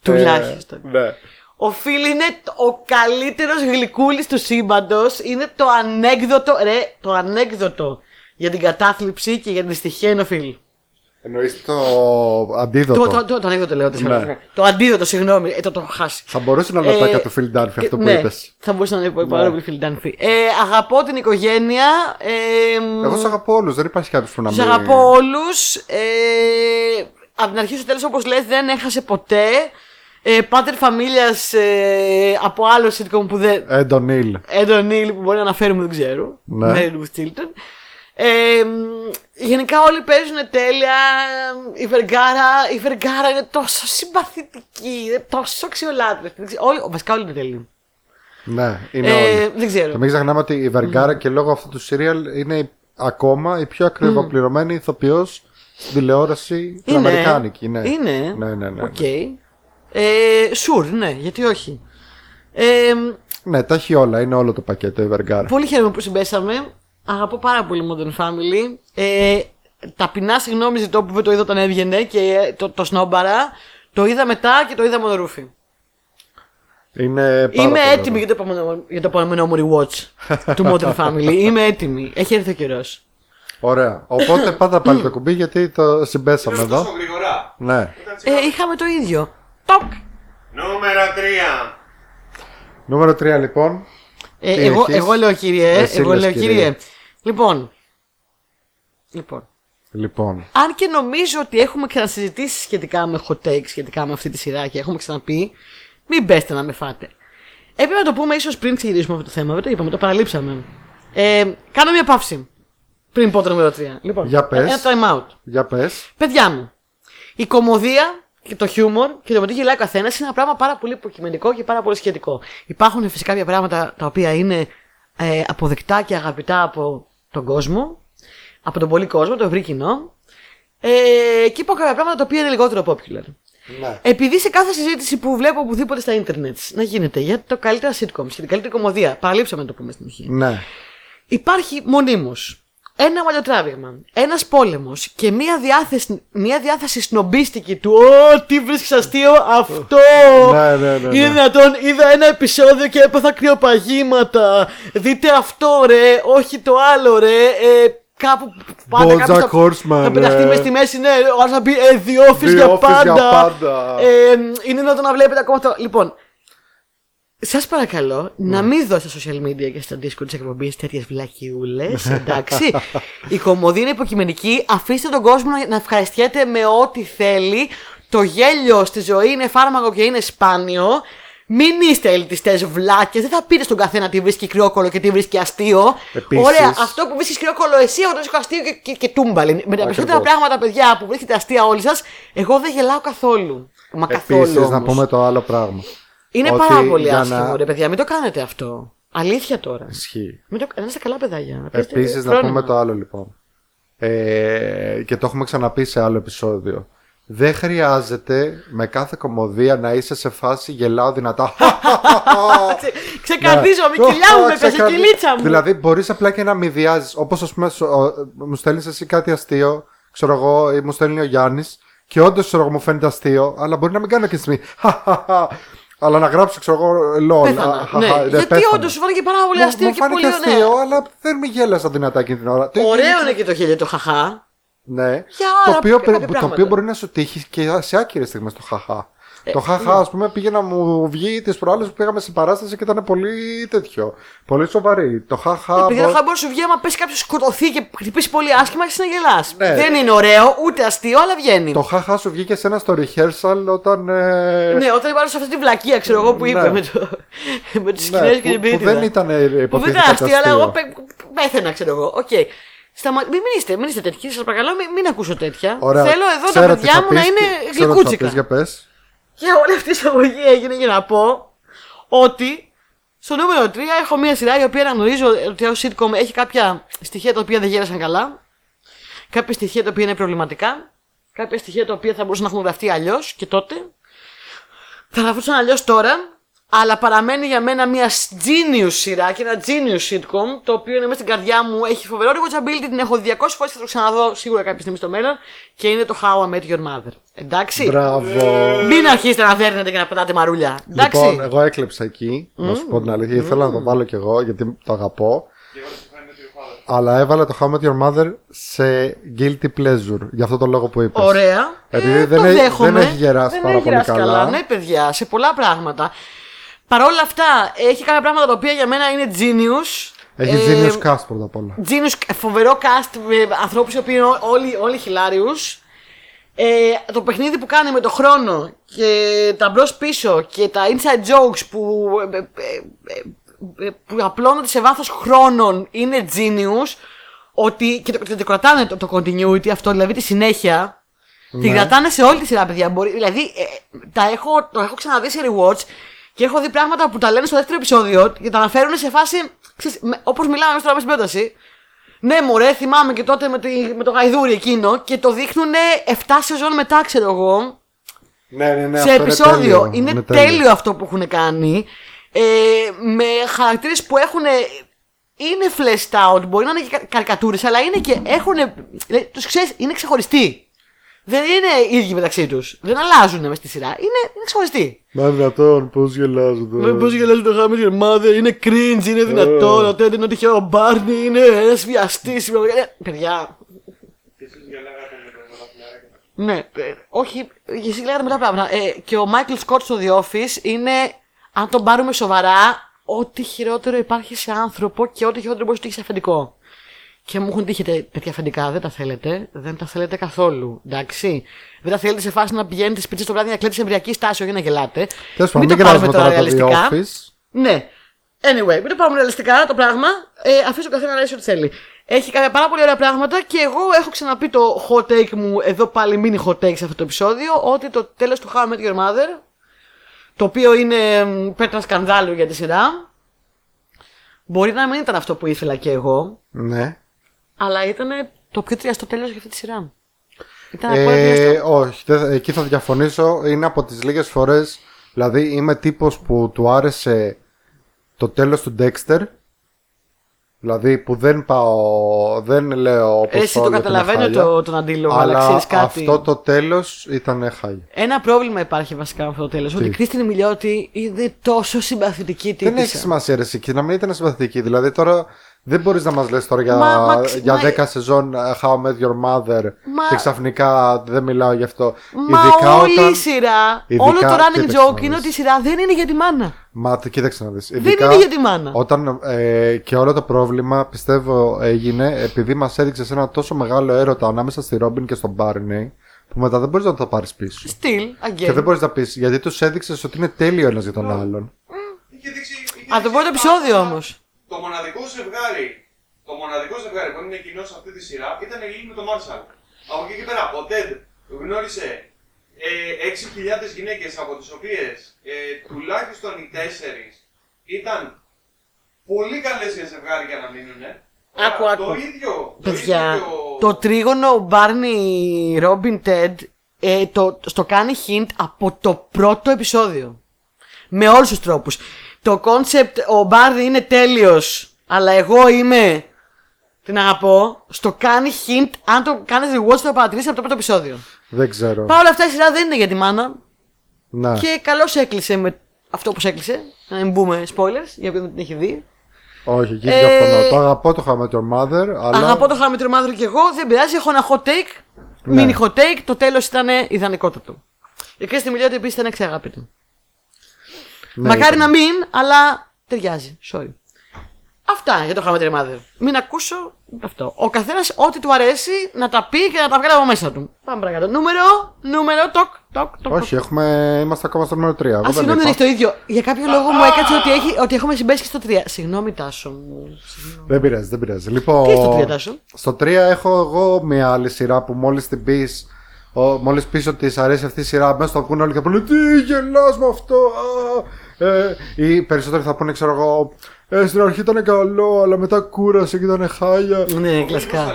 Τουλάχιστον. Ο Φίλ είναι ο καλύτερος γλυκούλης του σύμπαντος. Είναι το ανέκδοτο, ρε, το ανέκδοτο για την κατάθλιψη και για την δυστυχία είναι ο Φιλ. Εννοείς το αντίδοτο. Το, το, το, το αντίδοτο λέω. Ναι. Το αντίδοτο, συγγνώμη, ε, το, το έχω χάσει. Θα μπορούσε να είναι ατάκα ε, του Φιλ Ντάνφι αυτό που ναι, είπες. Θα μπορούσε να είναι πάρα πολύ Φιλ Ντάνφι. Αγαπώ την οικογένεια. Ε, Εγώ τους αγαπώ όλους, δεν υπάρχει κάποιος που να μην. Τους αγαπώ όλους. Ε, από την αρχή στο τέλος, όπως λες, δεν έχασε ποτέ. Ε, πάτερ familias ε, από άλλο sitcom που δεν. Έντον Νίλ. Έντον Νίλ που μπορεί να αναφέρουμε, δεν ξέρω. Ναι. Married... with Children. Ε, γενικά όλοι παίζουν τέλεια. Η Vergara, η Vergara είναι τόσο συμπαθητική, είναι τόσο αξιολάτρευτη. Βασικά όλοι είναι τέλειοι. Ναι, είναι ε, όλοι. Δεν ξέρω. Και μην ξεχνάμε ότι η Vergara mm. και λόγω αυτού του σύριαλ είναι ακόμα η πιο ακριβοπληρωμένη mm. ηθοποιός στην τηλεόραση την αμερικάνικη. Ναι. Είναι. Ναι, ναι, ναι, ναι. Okay. Ε, σουρ, ναι, γιατί όχι. Ε, ναι, τα έχει όλα, είναι όλο το πακέτο η Vergara. Πολύ χαίρομαι που συμπέσαμε. Αγαπώ πάρα πολύ Modern Family. Ε, ταπεινά συγγνώμη ζητώ που δεν το είδα όταν έβγαινε και το, το σνόμπαρα. Το είδα μετά και το είδα μονορούφι. Είναι πάρα Είμαι πάρα έτοιμη πάρα. για το επόμενο μου rewatch του Modern Family. Είμαι έτοιμη. Έχει έρθει ο καιρός. Ωραία. Οπότε πάτα πάλι το κουμπί γιατί το συμπέσαμε εδώ. Τόσο γρήγορα. Ναι. Ε, είχαμε το ίδιο. Τοκ. Νούμερο τρία. Νούμερο τρία λοιπόν. Ε, εγώ, εγώ λέω κύριε. Εσύ εγώ λέω κύριε. κύριε. Λοιπόν, λοιπόν. Λοιπόν. Αν και νομίζω ότι έχουμε ξανασυζητήσει σχετικά με hot take, σχετικά με αυτή τη σειρά και έχουμε ξαναπεί, μην πέστε να με φάτε. Έπρεπε να το πούμε ίσως πριν ξεκινήσουμε αυτό το θέμα. Δεν το είπαμε, το παραλείψαμε. Ε, κάνω μια παύση πριν πω το νούμερο τρία. Λοιπόν, για πες. Ένα time out. Για πες. Παιδιά μου, η κωμωδία και το χιούμορ και το με τι γελάει ο καθένας είναι ένα πράγμα πάρα πολύ υποκειμενικό και πάρα πολύ σχετικό. Υπάρχουν φυσικά κάποια πράγματα τα οποία είναι ε, αποδεκτά και αγαπητά από τον κόσμο, από τον πολύ κόσμο, το ευρύ κοινό, ε, και υπάρχουν κάποια πράγματα τα οποία είναι λιγότερο popular. Ναι. Επειδή σε κάθε συζήτηση που βλέπω οπουδήποτε στα ίντερνετ να γίνεται για το καλύτερα sitcoms και την καλύτερη κωμωδία, παραλείψαμε να το πούμε στην αρχή. Ναι. Υπάρχει μονίμως ένα μαλλιοτράβηγμα, ένας πόλεμος και μία διάθεση, μία διάθεση σνομπίστικη του «Ω, τι βρίσκεις αστείο, αυτό ναι, ναι, ναι, ναι. είναι δυνατόν, είδα ένα επεισόδιο και έπαθα κρυοπαγήματα, δείτε αυτό ρε, όχι το άλλο ρε, ε, κάπου πάντα κάποιος Horseman, θα, θα πεταχτεί μες στη μέση, ναι, ο άλλος θα πει ε, The Office, The για, office πάντα. για πάντα, ε, είναι δυνατόν να βλέπετε ακόμα αυτό». Λοιπόν, σας παρακαλώ mm. να μην δω στα social media και στα Discord της εκπομπής τέτοιες βλακιούλες, εντάξει. Η κωμωδία είναι υποκειμενική, αφήστε τον κόσμο να ευχαριστιέται με ό,τι θέλει. Το γέλιο στη ζωή είναι φάρμακο και είναι σπάνιο. Μην είστε ελιτιστές βλάκες, δεν θα πείτε στον καθένα τι βρίσκει κρυόκολο και τι βρίσκει αστείο. Επίσης, ωραία, αυτό που βρίσκει κρυόκολο εσύ, εγώ το βρίσκω αστείο και, και, και τούμπαλιν. Με τα περισσότερα πράγματα, παιδιά, που βρίσκετε αστεία όλοι σας, εγώ δεν γελάω καθόλου. Μα καθόλου. Επίσης, να πούμε το άλλο πράγμα. Είναι ότι πάρα πολύ άσχημο, να... ρε παιδιά, μην το κάνετε αυτό. Αλήθεια τώρα. Ισχύει. Μην το... Να είστε καλά, παιδάκια. Επίσης, να πούμε το άλλο λοιπόν. Ε, και το έχουμε ξαναπεί σε άλλο επεισόδιο. Δεν χρειάζεται με κάθε κωμωδία να είσαι σε φάση γελάω δυνατά. Ξεκαρδίζω, μη κυλάω με πες, η κυλίτσα μου. Δηλαδή, μπορείς απλά και να μηδιάζεις. Όπως, ας πούμε, μου στέλνεις εσύ κάτι αστείο, ξέρω εγώ, ή μου στέλνει ο Γιάννης, και όντως ξέρω εγώ μου φαίνεται αστείο, αλλά μπορεί να μην κάνω και στιγμή. Αλλά να γράψω, ξέρω εγώ, λόλ. Γιατί όντως σου φάνηκε πάρα πολύ αστείο και πολύ ωραία. Αστείο, αλλά δεν με γέλασα δυνατά εκείνη την ώρα. Ωραίο είναι και το χέλιο, το χαχά. Ναι. Το οποίο μπορεί να σου τύχει και σε άκυρες στιγμές το χαχά. Το χαχά, ας πούμε, πήγε να μου βγει τις προάλλες που πήγαμε στην παράσταση και ήταν πολύ τέτοιο. Πολύ σοβαρή. Το χαχά. Επειδή το χαχά μπορεί να σου βγει, άμα πέσει κάποιο σκοτωθεί και χτυπήσει πολύ άσχημα, αρχίσει να γελάς. Δεν είναι ωραίο, ούτε αστείο, αλλά βγαίνει. Το χαχά σου βγήκε σε ένα στο rehearsal όταν. Ναι, όταν είπα σε αυτή τη βλακεία, ξέρω εγώ που είπε με τους Κινέζους και την πυρίτιδα. Δεν ήταν αστείο, αλλά εγώ πέθαινα, ξέρω εγώ. Σταμα... Μην είστε, μην είστε τέτοιοι, σας παρακαλώ, μην, μην ακούσω τέτοια. Ωραία. Θέλω εδώ τα παιδιά μου πεις, να είναι γλυκούτσικα. Πεις, για πες. Και όλη αυτή η εισαγωγή έγινε για να πω ότι στο νούμερο τρία έχω μια σειρά η οποία αναγνωρίζω ότι ως sitcom έχει κάποια στοιχεία τα οποία δεν γέρασαν καλά, κάποια στοιχεία τα οποία είναι προβληματικά, κάποια στοιχεία τα οποία θα μπορούσαν να έχουν γραφτεί αλλιώς και τότε, θα γραφτούσαν αλλιώς τώρα. Αλλά παραμένει για μένα μια genius σειρά και ένα genius sitcom, το οποίο είναι μέσα στην καρδιά μου, έχει φοβερό rewatchability, την έχω διακόσιες φορές και θα το ξαναδώ σίγουρα κάποια στιγμή στο μέλλον, και είναι το How I Met Your Mother. Εντάξει. Μπράβο. Μην αρχίσετε να δέρνετε και να πετάτε μαρούλια. Εντάξει. Λοιπόν, εγώ έκλεψα εκεί, mm. να σου πω την αλήθεια, mm. ήθελα να το βάλω κι εγώ γιατί το αγαπώ. Και εγώ αλλά έβαλε το How I Met Your Mother σε guilty pleasure. Γι' αυτό το λόγο που είπες. Ωραία. Δηλαδή ε, δεν, ε, δεν έχει γεράσει πάρα πολύ καλά. καλά. Ναι, παιδιά, σε πολλά πράγματα. Παρ' όλα αυτά, έχει κάποια πράγματα τα οποία για μένα είναι genius. Έχει ε, genius cast πρώτα απ' όλα. Genius, φοβερό cast με ανθρώπους οι οποίοι είναι όλοι, όλοι χιλάριους. Ε, το παιχνίδι που κάνει με το χρόνο και τα μπρος πίσω και τα inside jokes που, ε, ε, ε, που απλώνονται σε βάθος χρόνων είναι genius. Ότι, και το, το, το κρατάνε το, το continuity αυτό, δηλαδή τη συνέχεια. Ναι. Την κρατάνε σε όλη τη σειρά, παιδιά. Μπορεί, δηλαδή ε, τα έχω, το έχω ξαναδεί σε rewatch και έχω δει πράγματα που τα λένε στο δεύτερο επεισόδιο και τα αναφέρουν σε φάση. Όπως μιλάμε τώρα με στην πρόταση. Ναι, μωρέ, θυμάμαι και τότε με, τη, με το γαϊδούρι εκείνο και το δείχνουνε εφτά σεζόν μετά, ξέρω εγώ. Ναι, ναι, ναι. Σε αυτό επεισόδιο. Είναι τέλειο, είναι τέλειο. τέλειο αυτό που έχουν κάνει. Ε, με χαρακτήρες που έχουν. Είναι fleshed out, μπορεί να είναι και καρικατούρες, αλλά είναι και έχουν. Τους ξέρεις, είναι ξεχωριστοί. Δεν είναι ίδιοι μεταξύ τους. Δεν αλλάζουν μέσα στη σειρά. Είναι, είναι ξεχωριστοί. Μα δυνατόν, πώς γελάζουν τώρα. Πώς γελάζουν το How I Met Your Mother. Είναι cringe, είναι δυνατόν. Ο Τέντε είναι τυχαίο. Ο Μπάρνι είναι ένας βιαστής. Παιδιά. Και εσείς γελάγατε με τα πράγματα. Ναι, όχι, και εσείς γελάγατε με τα πράγματα. Και ο Μάικλ Σκοτ στο The Office είναι, αν τον πάρουμε σοβαρά, ό,τι χειρότερο υπάρχει σε άνθρωπο και ό,τι χειρότερο μπορεί να έχει σε αφεντικό. Και μου έχουν τύχει τέτοια αφεντικά. Δεν τα θέλετε. Δεν τα θέλετε καθόλου. Εντάξει. Δεν τα θέλετε σε φάση να πηγαίνετε σπίτι στο βράδυ να κλαίτε σε εμβριακή στάση, όχι να γελάτε. Τέλος πάντων, μην το πάρουμε τώρα ρεαλιστικά. Ναι. Anyway, μην το πάρουμε ρεαλιστικά το πράγμα. Ε, αφήσω τον καθένα να λέει ό,τι θέλει. Έχει κάνει πάρα πολύ ωραία πράγματα και εγώ έχω ξαναπεί το hot take μου, εδώ πάλι mini hot take σε αυτό το επεισόδιο, ότι το τέλος του How I Met Your Mother, το οποίο είναι πέτρα σκανδάλου για τη σειρά, μπορεί να μην ήταν αυτό που ήθελα και εγώ. Ναι. Αλλά ήταν το πιο τριαστό τέλος για αυτή τη σειρά. Ήταν ε, όχι, εκεί θα διαφωνήσω. Είναι από τις λίγες φορές. Δηλαδή είμαι τύπος που του άρεσε το τέλος του Dexter. Δηλαδή που δεν πάω, δεν λέω όπως. Εσύ το καταλαβαίνω το, τον αντίλογο, αλλά, αλλά ξέρεις κάτι. Αυτό το τέλος ήταν χάλια. Ένα πρόβλημα υπάρχει βασικά με αυτό το τέλος. Τι? Ότι η Κρίστιν Μιλιώτη είναι τόσο συμπαθητική. Δεν έχει σημασία ρε και να μην ήταν συμπαθητική. Δηλαδή τώρα. Δεν μπορείς να μας λες τώρα για, μα, μα, για μα, δέκα σεζόν How I Met Your Mother μα, και ξαφνικά δεν μιλάω γι' αυτό. Μα ειδικά όλη όταν, η σειρά, ειδικά, όλο το running joke είναι ότι η σειρά δεν είναι για τη μάνα. Μα κοίταξε να δεις. Δεν είναι για τη μάνα. Όταν, ε, και όλο το πρόβλημα πιστεύω έγινε επειδή μας έδειξε σε ένα τόσο μεγάλο έρωτα ανάμεσα στη Ρόμπιν και στον Μπάρνι, που μετά δεν μπορείς να το πάρεις πίσω. Still, again. Και δεν μπορείς να πεις γιατί τους έδειξες ότι είναι τέλειο ένας για τον mm. άλλον. Mm. Α, το πρώτο επεισόδιο όμως. Το μοναδικό ζευγάρι, το μοναδικό ζευγάρι που είναι κοινό σε αυτή τη σειρά ήταν η Λίλη με τον Μάρσαλ. Από εκεί και πέρα, ο Τεντ γνώρισε ε, έξι χιλιάδες γυναίκες, από τις οποίες ε, τουλάχιστον οι τέσσερις ήταν πολύ καλές για ζευγάρι για να μείνουνε. Άκου, άκου. Το ίδιο, το Παιδιά, ίδιο... το τρίγωνο Μπάρνι Ρόμπιν Τεντ ε, το, στο κάνει hint από το πρώτο επεισόδιο. Με όλους τους τρόπους. Το κόνσεπτ, ο Μπάρνι είναι τέλειος, αλλά εγώ είμαι, την αγαπώ, στο κάνει hint, αν το κάνεις rewatch θα το παρατηρήσεις από το πρώτο επεισόδιο. Δεν ξέρω. Παρ' όλα αυτά η σειρά δεν είναι για τη μάνα. Να. Και καλώς έκλεισε με αυτό που έκλεισε, να μην μπούμε spoilers, για ποιον δεν την έχει δει. Όχι, εκεί διαφωνώ. Το αγαπώ το How I Met Your Mother, αλλά... Αγαπώ το How I Met Your Mother και εγώ, δεν πειράζει, έχω ένα hot take, ναι. Mini hot take, το τέλος ήταν ιδανικότατο. Η Κρίστη Μιλιώτη επίσης ήταν εξαγάπητη. Ναι, μακάρι ήταν. Να μην, αλλά ταιριάζει. Sorry. Αυτά για το How I Met Your Mother. Μην ακούσω αυτό. Ο καθένας ό,τι του αρέσει να τα πει και να τα βγάλει από μέσα του. Πάμε παρακάτω. Νούμερο, νούμερο, τοκ, τοκ, τοκ. Όχι, έχουμε... είμαστε ακόμα στο νούμερο τρία. Α, συγγνώμη, δεν έχει το ίδιο. Για κάποιο λόγο μου έκατσε ότι, έχει... ότι έχουμε συμπέσει και στο τρία. Συγγνώμη, Τάσο μου. Δεν πειράζει, δεν πειράζει. Λοιπόν. Τι στο τρία, Τάσο. Στο τρία έχω εγώ μια άλλη σειρά που μόλις την πει. Μόλις πεις ότι της αρέσει αυτή η σειρά, μέσα στο βγουν όλοι και θα πούνε τι γελάς με αυτό. Α, ε, ή περισσότεροι θα πούνε, ξέρω εγώ, ε, στην αρχή ήταν καλό, αλλά μετά κούρασε και ήταν χάλια. Ναι, κλασικά.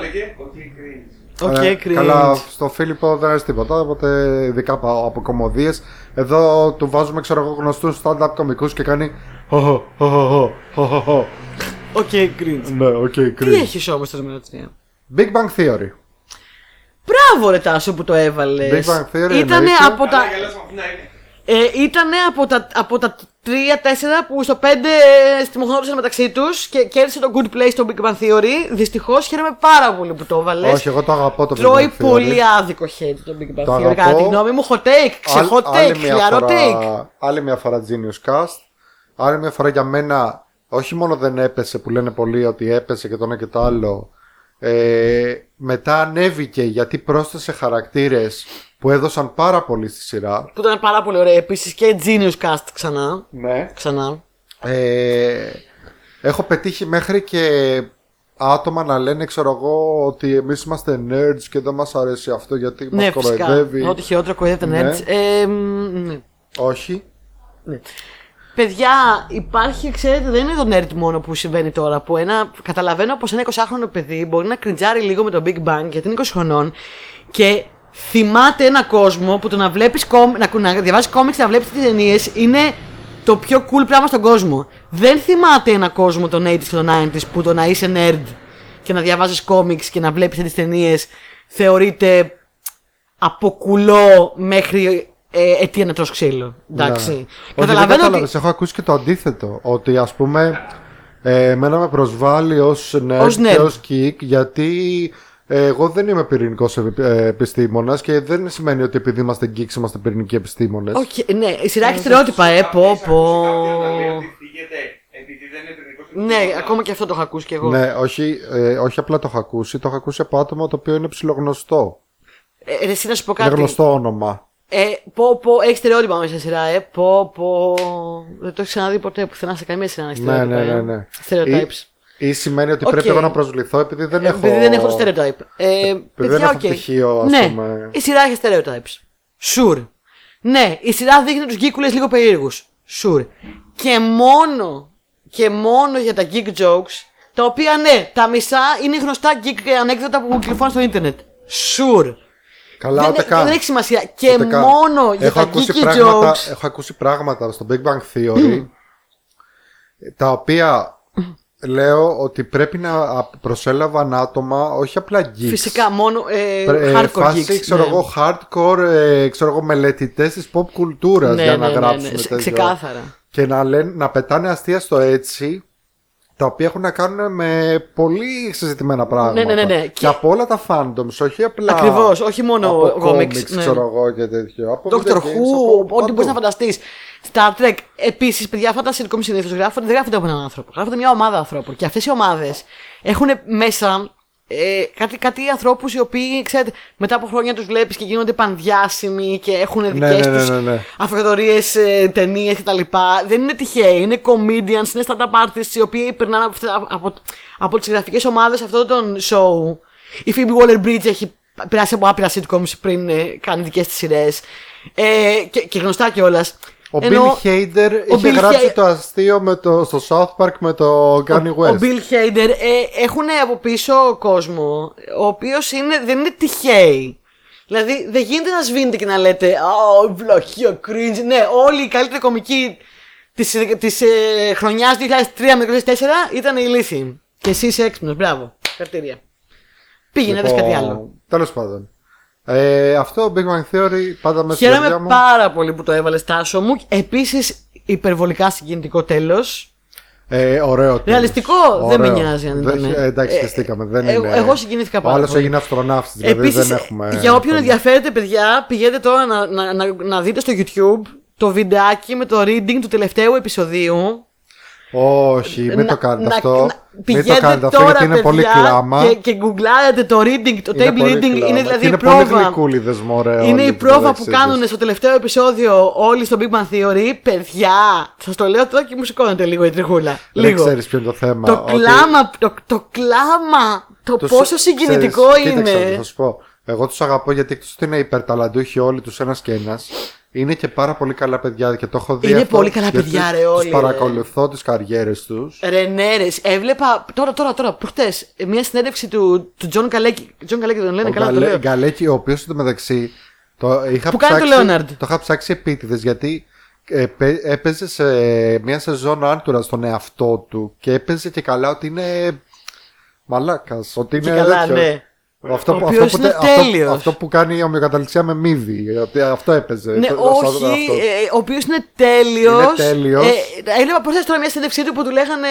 Ε, καλά, στον Φίλιππο δεν αρέσει τίποτα, οπότε ειδικά από κωμωδίες. Εδώ του βάζουμε, ξέρω εγώ, γνωστούς stand-up κωμικούς και κάνει οχο, οχο, οχο. Οκ, cringe. Ναι, οκ, cringe. Τι έχεις όμως το νούμερο τρία? Big Bang Theory. Μπράβο ρε Τάσο που το έβαλες. Big Bang Theory. Ήτανε από τα... Ε, ήτανε από τα, από τα τρία τέσσερα που στο πέντε στιμωχνόντουσαν μεταξύ τους και κέρδισε το Good Place στο Big Bang Theory. Δυστυχώς χαίρομαι πάρα πολύ που το έβαλες. Όχι, εγώ το αγαπώ το Big Bang Theory. Τρώει πολύ άδικο hate το Big Bang το Theory. Κατά τη γνώμη μου, hot take, ξε hot take, χιλιαρό take. Άλλη μια φορά Genius Cast. Άλλη μια φορά για μένα, όχι μόνο δεν έπεσε που λένε πολλοί ότι έπεσε και το ένα και το άλλο. Ε, μετά ανέβηκε γιατί πρόσθεσε χαρακτήρες που έδωσαν πάρα πολύ στη σειρά. Που ήταν πάρα πολύ ωραία. Επίσης και Genius Cast ξανά. Ναι. Ξανά. Ε, έχω πετύχει μέχρι και άτομα να λένε, ξέρω εγώ, ότι εμείς είμαστε nerds και δεν μας αρέσει αυτό γιατί ναι, μας κοροϊδεύει. Ναι, ό,τι χειρότερο κοροϊδεύεται nerds. Ναι. Ε, ναι. Όχι. Ναι. Παιδιά, υπάρχει, ξέρετε, δεν είναι το nerd μόνο που συμβαίνει τώρα. Που ένα, καταλαβαίνω πως ένα εικοσάχρονο παιδί μπορεί να κριτζάρει λίγο με το Big Bang γιατί είναι είκοσι χρονών και θυμάται ένα κόσμο που το να, βλέπεις, να, να διαβάζεις κόμιξ, να βλέπεις τις ταινίες είναι το πιο cool πράγμα στον κόσμο. Δεν θυμάται ένα κόσμο των ογδόντα και των ενενήντα που το να είσαι nerd και να διαβάζεις κόμιξ και να βλέπεις τις ταινίες θεωρείται από κουλό μέχρι... Ε, αιτία να τρως ξύλο. Εντάξει. Ναι. Καταλαβαίνω ότι... Ότι... Έχω ακούσει και το αντίθετο. Ότι ας πούμε, ε, εμένα με προσβάλλει ως nerd και ως geek γιατί εγώ δεν είμαι πυρηνικός επιστήμονας και δεν σημαίνει ότι επειδή είμαστε geeks είμαστε πυρηνικοί επιστήμονες. Okay, ναι, η σειρά έχει στερεότυπα, ε, πω, πω. Ναι, ακόμα και αυτό το έχω ακούσει κι εγώ. Ναι, όχι, ε, όχι απλά το έχω ακούσει, το έχω ακούσει από άτομο το οποίο είναι ψιλογνωστό. Ε, εσύ να σου πω κάτι. Είναι γνωστό όνομα. Ε, πω, πω, έχει στερεότυπα μέσα σειρά, ε. Πω, πω. Δεν το έχει ξαναδεί ποτέ πουθενά σε καμία σειρά να έχει στερεότυπα. Ναι, ναι, ναι. Stereotypes. Ή, ή σημαίνει ότι okay. πρέπει εγώ να προσβληθώ επειδή δεν ε, έχω. Επειδή δεν έχω stereotype. Ε, επειδή παιδιά, δεν έχω okay. πτυχίο, ας ναι. πούμε. Η σειρά έχει stereotypes. Sure. Ναι, η σειρά δείχνει τους γκίκουλες λίγο περίεργους. Sure. Και μόνο, και μόνο για τα geek jokes, τα οποία ναι, τα μισά είναι γνωστά geek ανέκδοτα που κυκλοφορούν στο Ίντερνετ. Sure. Καλά, δεν, ούτε δεν έχει σημασία. Και ούτε μόνο για έχω τα geeky πράγματα, jokes. Έχω ακούσει πράγματα στο Big Bang Theory τα οποία λέω ότι πρέπει να προσέλαβαν άτομα όχι απλά geeks. Φυσικά μόνο ε, ε, hardcore φάση, geeks. Ξέρω ναι. εγώ hardcore ε, ξέρω εγώ μελετητές της pop κουλτούρας ναι, για να ναι, γράψουν ναι, ναι, ναι. Ξεκάθαρα. Και να, λένε, να πετάνε αστεία στο έτσι τα οποία έχουν να κάνουν με πολύ συζητημένα πράγματα. Ναι, ναι, ναι, ναι. Και, και από όλα τα fandoms, όχι απλά. Ακριβώς, όχι μόνο κόμιξ. Ξέρω εγώ και τέτοιο. Doctor Who, ό,τι μπορείς να φανταστείς. Star Trek. Επίσης, παιδιά, αυτά τα sitcom συνήθως γράφονται, δεν γράφονται από έναν άνθρωπο. Γράφονται μια ομάδα ανθρώπων. Και αυτές οι ομάδες έχουν μέσα ε, κάτι, κάτι ανθρώπους οι οποίοι, ξέρετε, μετά από χρόνια τους βλέπεις και γίνονται πανδιάσημοι και έχουν δικές ναι, ναι, τους ναι, ναι, ναι. αυτοκρατορίες, ε, ταινίες κτλ. Δεν είναι τυχαίοι, είναι comedians, είναι startup artists οι οποίοι περνάνε από, από, από τις γραφικές ομάδες αυτών των show. Η Phoebe Waller-Bridge έχει περάσει από άπειρα sitcoms πριν ε, κάνει δικές της σειρές ε, και, και γνωστά κιόλας. Ο Bill Hader είχε γράψει το αστείο με το, στο South Park με το Kanye West. Ο Bill Hader ε, έχουν από πίσω κόσμο, ο οποίος είναι, δεν είναι τυχαίοι. Δηλαδή δεν γίνεται να σβήνετε και να λέτε «Ω, βλαχείο, cringe». Ναι, όλοι οι καλύτεροι κομικοί της, της ε, χρονιάς δύο χιλιάδες τρία με δύο χιλιάδες τέσσερα ήταν οι Λύθιοι. Και εσύ είσαι έξυπνος, μπράβο, καρτήρια. Πήγαινε λοιπόν, να δεις κάτι άλλο. Τέλος πάντων. Ε, αυτό, Big Bang Theory, πάντα μέσα στην καρδιά μου. Χαίρομαι πάρα πολύ που το έβαλες, Τάσο μου. Επίσης, υπερβολικά συγκινητικό τέλος. Ε, ωραίο. Ρεαλιστικό, ωραίο. Δεν με νοιάζει αν ήταν. Ε, εντάξει, χεστήκαμε. Ε, ε, είναι... Εγώ συγκινήθηκα πάρα πολύ. Ο άλλος έγινε αυτροναύτης, δηλαδή επίσης, δεν έχουμε. Για όποιον ενδιαφέρεται, παιδιά, πηγαίνετε τώρα να, να, να, να δείτε στο YouTube το βιντεάκι με το reading του τελευταίου επεισοδίου. Όχι, μην να, το κάνετε να, αυτό. Να, πηγαίνετε μην το κάνετε τώρα, αυτό γιατί είναι παιδιά, πολύ κλάμα. Και, και γκουγκλάρετε το reading, το είναι table reading. Κλάμα. Είναι δηλαδή είναι η πρόβα. Μωρέ, είναι η πρόβα που κάνουν στο τελευταίο επεισόδιο όλοι στο Big Bang Theory. Παιδιά, σας το λέω τώρα και μου σηκώνεται λίγο η τριχούλα. Δεν ξέρεις ποιο είναι το θέμα. Το ότι... κλάμα, το, το κλάμα, το τους... πόσο συγκινητικό ξέρεις, είναι. Κοίταξα, θα σου πω. Εγώ τους αγαπώ γιατί εκτός ότι είναι υπερταλαντούχοι όλοι τους ένας και ένας. Είναι και πάρα πολύ καλά παιδιά και το έχω δει. Είναι αυτό, πολύ καλά παιδιά, ρε, όλοι. Τους παρακολουθώ τις καριέρες τους. Ρε, ναι, ρε. Έβλεπα τώρα, τώρα, τώρα, προχτές, μια συνέντευξη του Τζον Καλέκη. Τζον Καλέκη τον λένε ο καλά. Τον Καλέκη, ο οποίος εντωμεταξύ. Το είχα που ψάξει, κάνει το Leonard. Το είχα ψάξει επίτηδες γιατί ε, έπαιζε σε μια σεζόν άντουρα στον εαυτό του και έπαιζε και καλά ότι είναι μαλάκας. Ότι είναι. Και καλά, ναι. Αυτό, ο αυτό, που, αυτό, αυτό που κάνει η ομοιοκαταληξία με μύδι. Αυτό έπαιζε. Ναι, το, όχι, αυτό. Ε, ο οποίος είναι τέλειος. Είναι τέλειος. Ε, έλεγα πρόσθεση τώρα μια συνέντευξή του που του λέγανε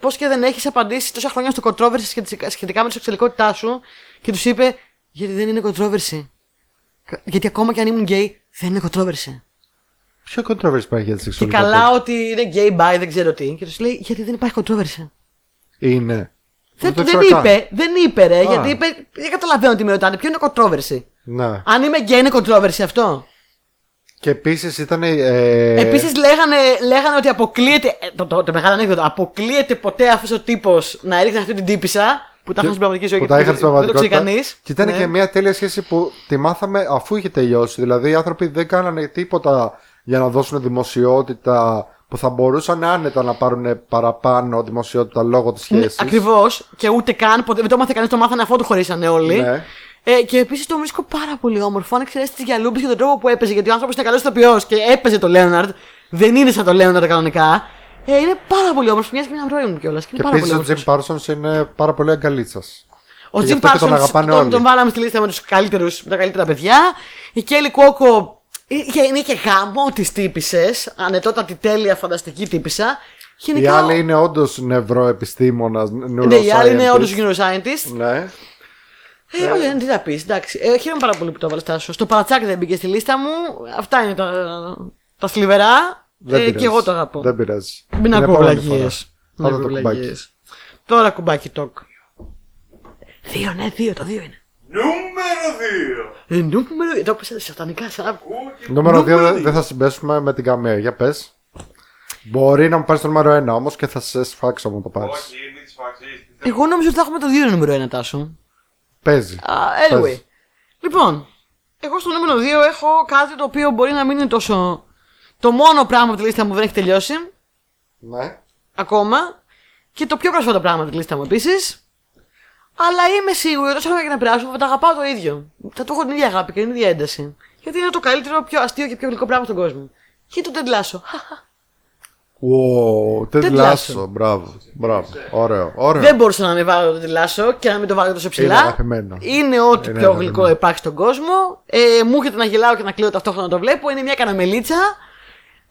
πώς και δεν έχεις απαντήσει τόσα χρόνια στο controversy σχετικά με τη σεξουαλικότητά σου. Και τους είπε, γιατί δεν είναι controversy. Γιατί ακόμα και αν ήμουν γκέι, δεν είναι controversy. Ποιο controversy υπάρχει για τη σεξουαλικότητα? Και καλά ότι είναι gay, bi, δεν ξέρω τι. Και τους λέει, γιατί δεν υπάρχει controversy. Είναι. Δεν, δεν, δεν είπε, δεν είπε ρε, ah. γιατί είπε, δεν καταλαβαίνω τι με ρωτάνε, ποιο είναι controversy. Να. Αν είμαι γκέι είναι controversy αυτό. Και επίσης ήταν. Ε... Επίσης λέγανε, λέγανε ότι αποκλείεται. Το, το, το μεγάλο ανέκδοτο, αποκλείεται ποτέ αυτός ο τύπος να ρίχνει αυτή την τύπισσα που τα είχαν στην πραγματική ζωή και δεν το ξέρει κανείς. Και ήταν ναι. και μια τέλεια σχέση που τη μάθαμε αφού είχε τελειώσει. Δηλαδή οι άνθρωποι δεν κάνανε τίποτα για να δώσουν δημοσιότητα. Που θα μπορούσαν άνετα να πάρουν παραπάνω δημοσιότητα λόγω της σχέσης. Ναι, ακριβώς. Και ούτε καν. Ποτέ, δεν το μάθε κανείς, το μάθανε αφού το χωρίσανε όλοι. Ναι. Ε, και επίσης το βρίσκω πάρα πολύ όμορφο. Αν εξαιρέσεις τις γυαλούμπες και τον τρόπο που έπαιζε. Γιατί ο άνθρωπος ήταν καλός ηθοποιός και έπαιζε το Λέοναρντ. Δεν είναι σαν το Λέοναρντ κανονικά. Ε, είναι πάρα πολύ όμορφο. Μοιάζει με έναν πρώην μου κιόλας. Και επίσης ο Τζιμ Πάρσονς είναι πάρα πολύ αγκαλίτσας. Ο Τζιμ Πάρσονς τον, τον βάλαμε στη λίστα με τους καλύτερους, με τα καλύτερα παιδιά. Η Κέιλι Κουόκο. Είναι και γάμο τις τύπισσες, ανετότατη τέλεια φανταστική τύπισσα. Γενικά... Η άλλη είναι όντως νευροεπιστήμονας, neuroscientist. Ναι, η άλλη είναι όντως neuroscientist. Ναι. Ε, όχι, ναι. τι θα πεις, εντάξει. Ε, χαίρομαι πάρα πολύ που το έβαλες. Στο παρατσάκι δεν μπήκε στη λίστα μου. Αυτά είναι τα, τα σλιβερά. Δεν ε, και εγώ το αγαπώ. Δεν πειράζει. Μην ακούω βλαγίες. Άρα το κουμπάκι. Τώρα κουμπάκι τόκ. Δύο, ναι, δύο, το δύο είναι. Νούμερο δύο! Νούμερο δύο! Το έπαιξα σατανικά σαν. Νούμερο δύο δεν θα συμπέσουμε με την καμία. Για πες. Μπορεί να μου πάρεις το νούμερο ένα όμως και θα σε σφάξω μου το πάρεις. Όχι, μην τη σφάξεις. Εγώ νομίζω ότι θα έχουμε το δύο νούμερο ένα, Τάσο. Παίζει. Uh, anyway. Παίζει. Λοιπόν, εγώ στο νούμερο δύο έχω κάτι το οποίο μπορεί να μην είναι τόσο. Το μόνο πράγμα από τη λίστα μου δεν έχει τελειώσει. Ναι. Ακόμα. Και το πιο πρόσφατο πράγμα από τη λίστα μου επίσης. Αλλά είμαι σίγουρη ότι όσο χρόνια και να περάσουν θα τα αγαπάω το ίδιο. Θα το έχω την ίδια αγάπη και την ίδια ένταση. Γιατί είναι το καλύτερο, πιο αστείο και πιο γλυκό πράγμα στον κόσμο. Και το Ted Lasso. Wow, Ted Lasso, μπράβο. Μπράβο. Ωραίο, ωραίο. Δεν μπορούσα να μην βάλω το Ted Lasso και να μην το βάλω τόσο ψηλά. Είναι, είναι ό,τι είναι πιο γλυκό υπάρχει στον κόσμο. Ε, μου έρχεται να γελάω και να κλαίω ταυτόχρονα να το βλέπω. Είναι μια καναμελίτσα.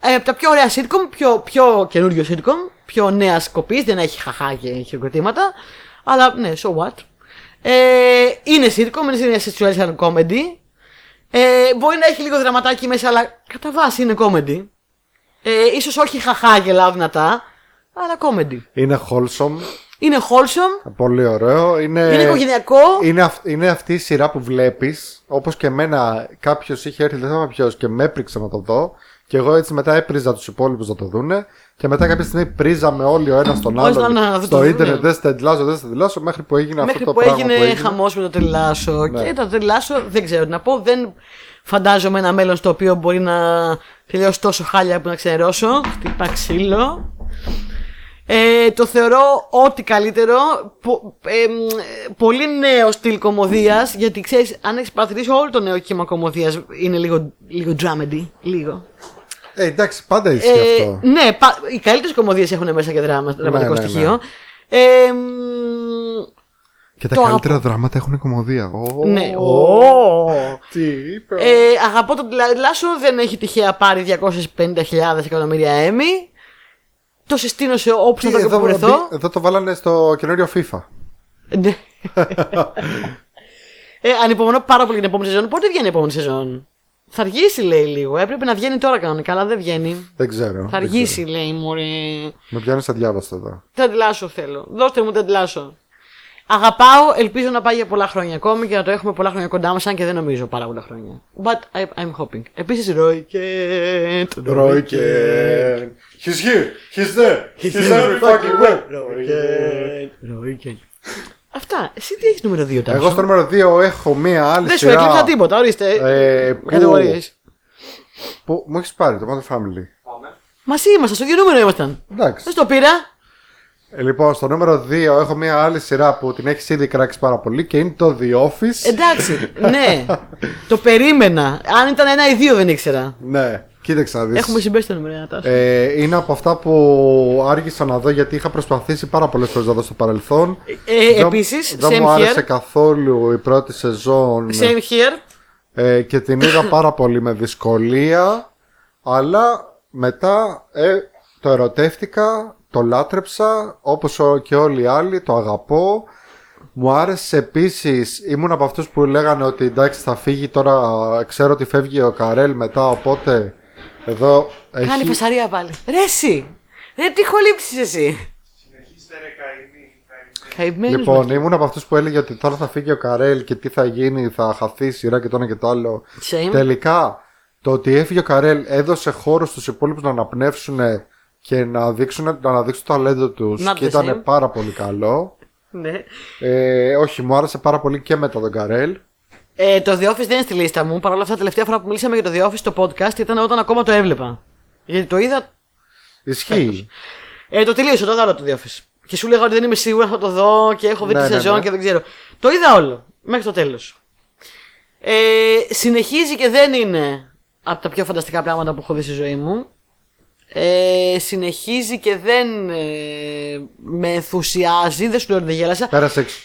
Ε, τα πιο ωραία sitcom, πιο, πιο καινούριο sitcom. Πιο νέα κοπή, δεν έχει χαχά και χειροκροτήματα. Αλλά ναι, so what. Ε, είναι sitcom, είναι situation comedy. Ε, μπορεί να έχει λίγο δραματάκι μέσα, αλλά κατά βάση είναι comedy. Ε, ίσως όχι χαχά γελάω δυνατά, αλλά comedy. Είναι wholesome. Είναι wholesome. Πολύ ωραίο. Είναι, είναι οικογενειακό. Είναι, αυ, είναι αυτή η σειρά που βλέπεις. Όπως και εμένα, κάποιος είχε έρθει, δεν θυμάμαι ποιος, και με έπριξε να το δω. Και εγώ έτσι μετά έπριζα τους υπόλοιπους να το δούνε. Και μετά κάποια στιγμή πρίζαμε όλοι ο ένας τον άλλον. Στο ίντερνετ δεν στα τελειώσω, δεν στα τελειώσω. Μέχρι που έγινε αυτό το πράγμα. Μέχρι που έγινε χαμός με το τελειώσω. Και το τελειώσω δεν ξέρω τι να πω. Δεν φαντάζομαι ένα μέλλον στο οποίο μπορεί να τελειώσει τόσο χάλια που να ξενερώσω. Χτυπά ξύλο. Ε, το θεωρώ ό,τι καλύτερο. Πο, ε, πολύ νέο στυλ κωμωδίας. Γιατί ξέρεις, αν έχεις παρατηρήσει, όλο το νέο κύμα κωμωδίας είναι λίγο, λίγο dramedy. Λίγο. Ε, εντάξει, πάντα ισχύει ε, αυτό. Ναι, πα, οι καλύτερες κωμωδίες έχουν μέσα και δράμα, δραματικό ναι, ναι, στοιχείο. Ναι. Ε, ε, και τα το καλύτερα αγαπ... δράματα έχουν κωμωδία. Oh, ναι. Oh, τι είπε. Ε, αγαπώ τον Λάσο, δεν έχει τυχαία πάρει διακόσιες πενήντα χιλιάδες εκατομμύρια Emmy. Το συστήνω σε όποιον θα το βρεθώ. Εδώ το βάλανε στο καινούριο FIFA. Ναι. ε, ανυπομονώ πάρα πολύ την επόμενη σεζόν. Πότε βγαίνει η επόμενη σεζόν? Θα αργήσει, λέει, λίγο. Έπρεπε να βγαίνει τώρα κανονικά, αλλά δεν βγαίνει. Δεν ξέρω. Θα αργήσει, λέει, μωρέ. Με πιάνει αδιάβαστο εδώ. Ted Lasso θέλω. Δώστε μου Ted Lasso. Αγαπάω, ελπίζω να πάει για πολλά χρόνια ακόμη και να το έχουμε πολλά χρόνια κοντά μας, αν και δεν νομίζω πάρα πολλά χρόνια. But I, I'm hoping. Επίσης, Royken. Royken. He's here. He's there. He's, He's every fucking where. Royken. Royken. Αυτά. Εσύ τι έχεις νούμερο δύο, Τάσο? Εγώ στο νούμερο δύο έχω μία άλλη δεν σειρά. Δεν σου έκλειψα τίποτα, ορίστε. Ε, που... Κατηγορίες. Που μου έχεις πάρει το Modern Family. Μαζί ήμασταν, στο δύο νούμερο ήμασταν. Εντάξει. Δεν το πήρα. Ε, λοιπόν, στο νούμερο δύο έχω μία άλλη σειρά που την έχεις ήδη κράξει πάρα πολύ και είναι το The Office. Εντάξει, ναι. Το περίμενα. Αν ήταν ένα ή δύο δεν ήξερα. Ναι. Κοίταξα να δεις. Έχουμε συμπέσει τα νούμερα. Ε, είναι από αυτά που άργησα να δω γιατί είχα προσπαθήσει πάρα πολλές φορές να δω στο παρελθόν. Ε, δεν, επίσης, δεν μου άρεσε here. καθόλου η πρώτη σεζόν. Same here. Ε, και την είδα πάρα πολύ με δυσκολία. Αλλά μετά ε, το ερωτεύτηκα, το λάτρεψα όπως και όλοι οι άλλοι, το αγαπώ. Μου άρεσε επίσης, ήμουν από αυτούς που λέγανε ότι εντάξει θα φύγει τώρα, ξέρω ότι φεύγει ο Καρέλ μετά, οπότε εδώ έχει... Κάνει φασαρία πάλι. Ρε εσύ, ρε τι χολύψεις εσύ. Συνεχίστε ρε καημένη. Λοιπόν, ήμουν από αυτούς που έλεγε ότι τώρα θα φύγει ο Καρέλ και τι θα γίνει, θα χαθεί η σειρά και το ένα και το άλλο. Same. Τελικά το ότι έφυγε ο Καρέλ έδωσε χώρο στους υπόλοιπους να αναπνεύσουν και να δείξουν, να αναδείξουν το ταλέντο τους. Not και ήταν πάρα πολύ καλό. Ναι. Ε, όχι, μου άρεσε πάρα πολύ και μετά τον Καρέλ. Ε, το The Office δεν είναι στη λίστα μου. Παρ' όλα αυτά, τελευταία φορά που μιλήσαμε για το The Office στο podcast ήταν όταν ακόμα το έβλεπα. Γιατί το είδα. Ισχύει. Ε, το τελείωσα, το είδα όλο το The Office. Και σου λέγα ότι δεν είμαι σίγουρα θα το δω και έχω δει ναι, τη σεζόν ναι, ναι. και δεν ξέρω. Το είδα όλο. Μέχρι το τέλος. Ε, συνεχίζει και δεν είναι από τα πιο φανταστικά πράγματα που έχω δει στη ζωή μου. Ε, συνεχίζει και δεν ε, με ενθουσιάζει. Δεν σου λέω ότι δεν γέλασα.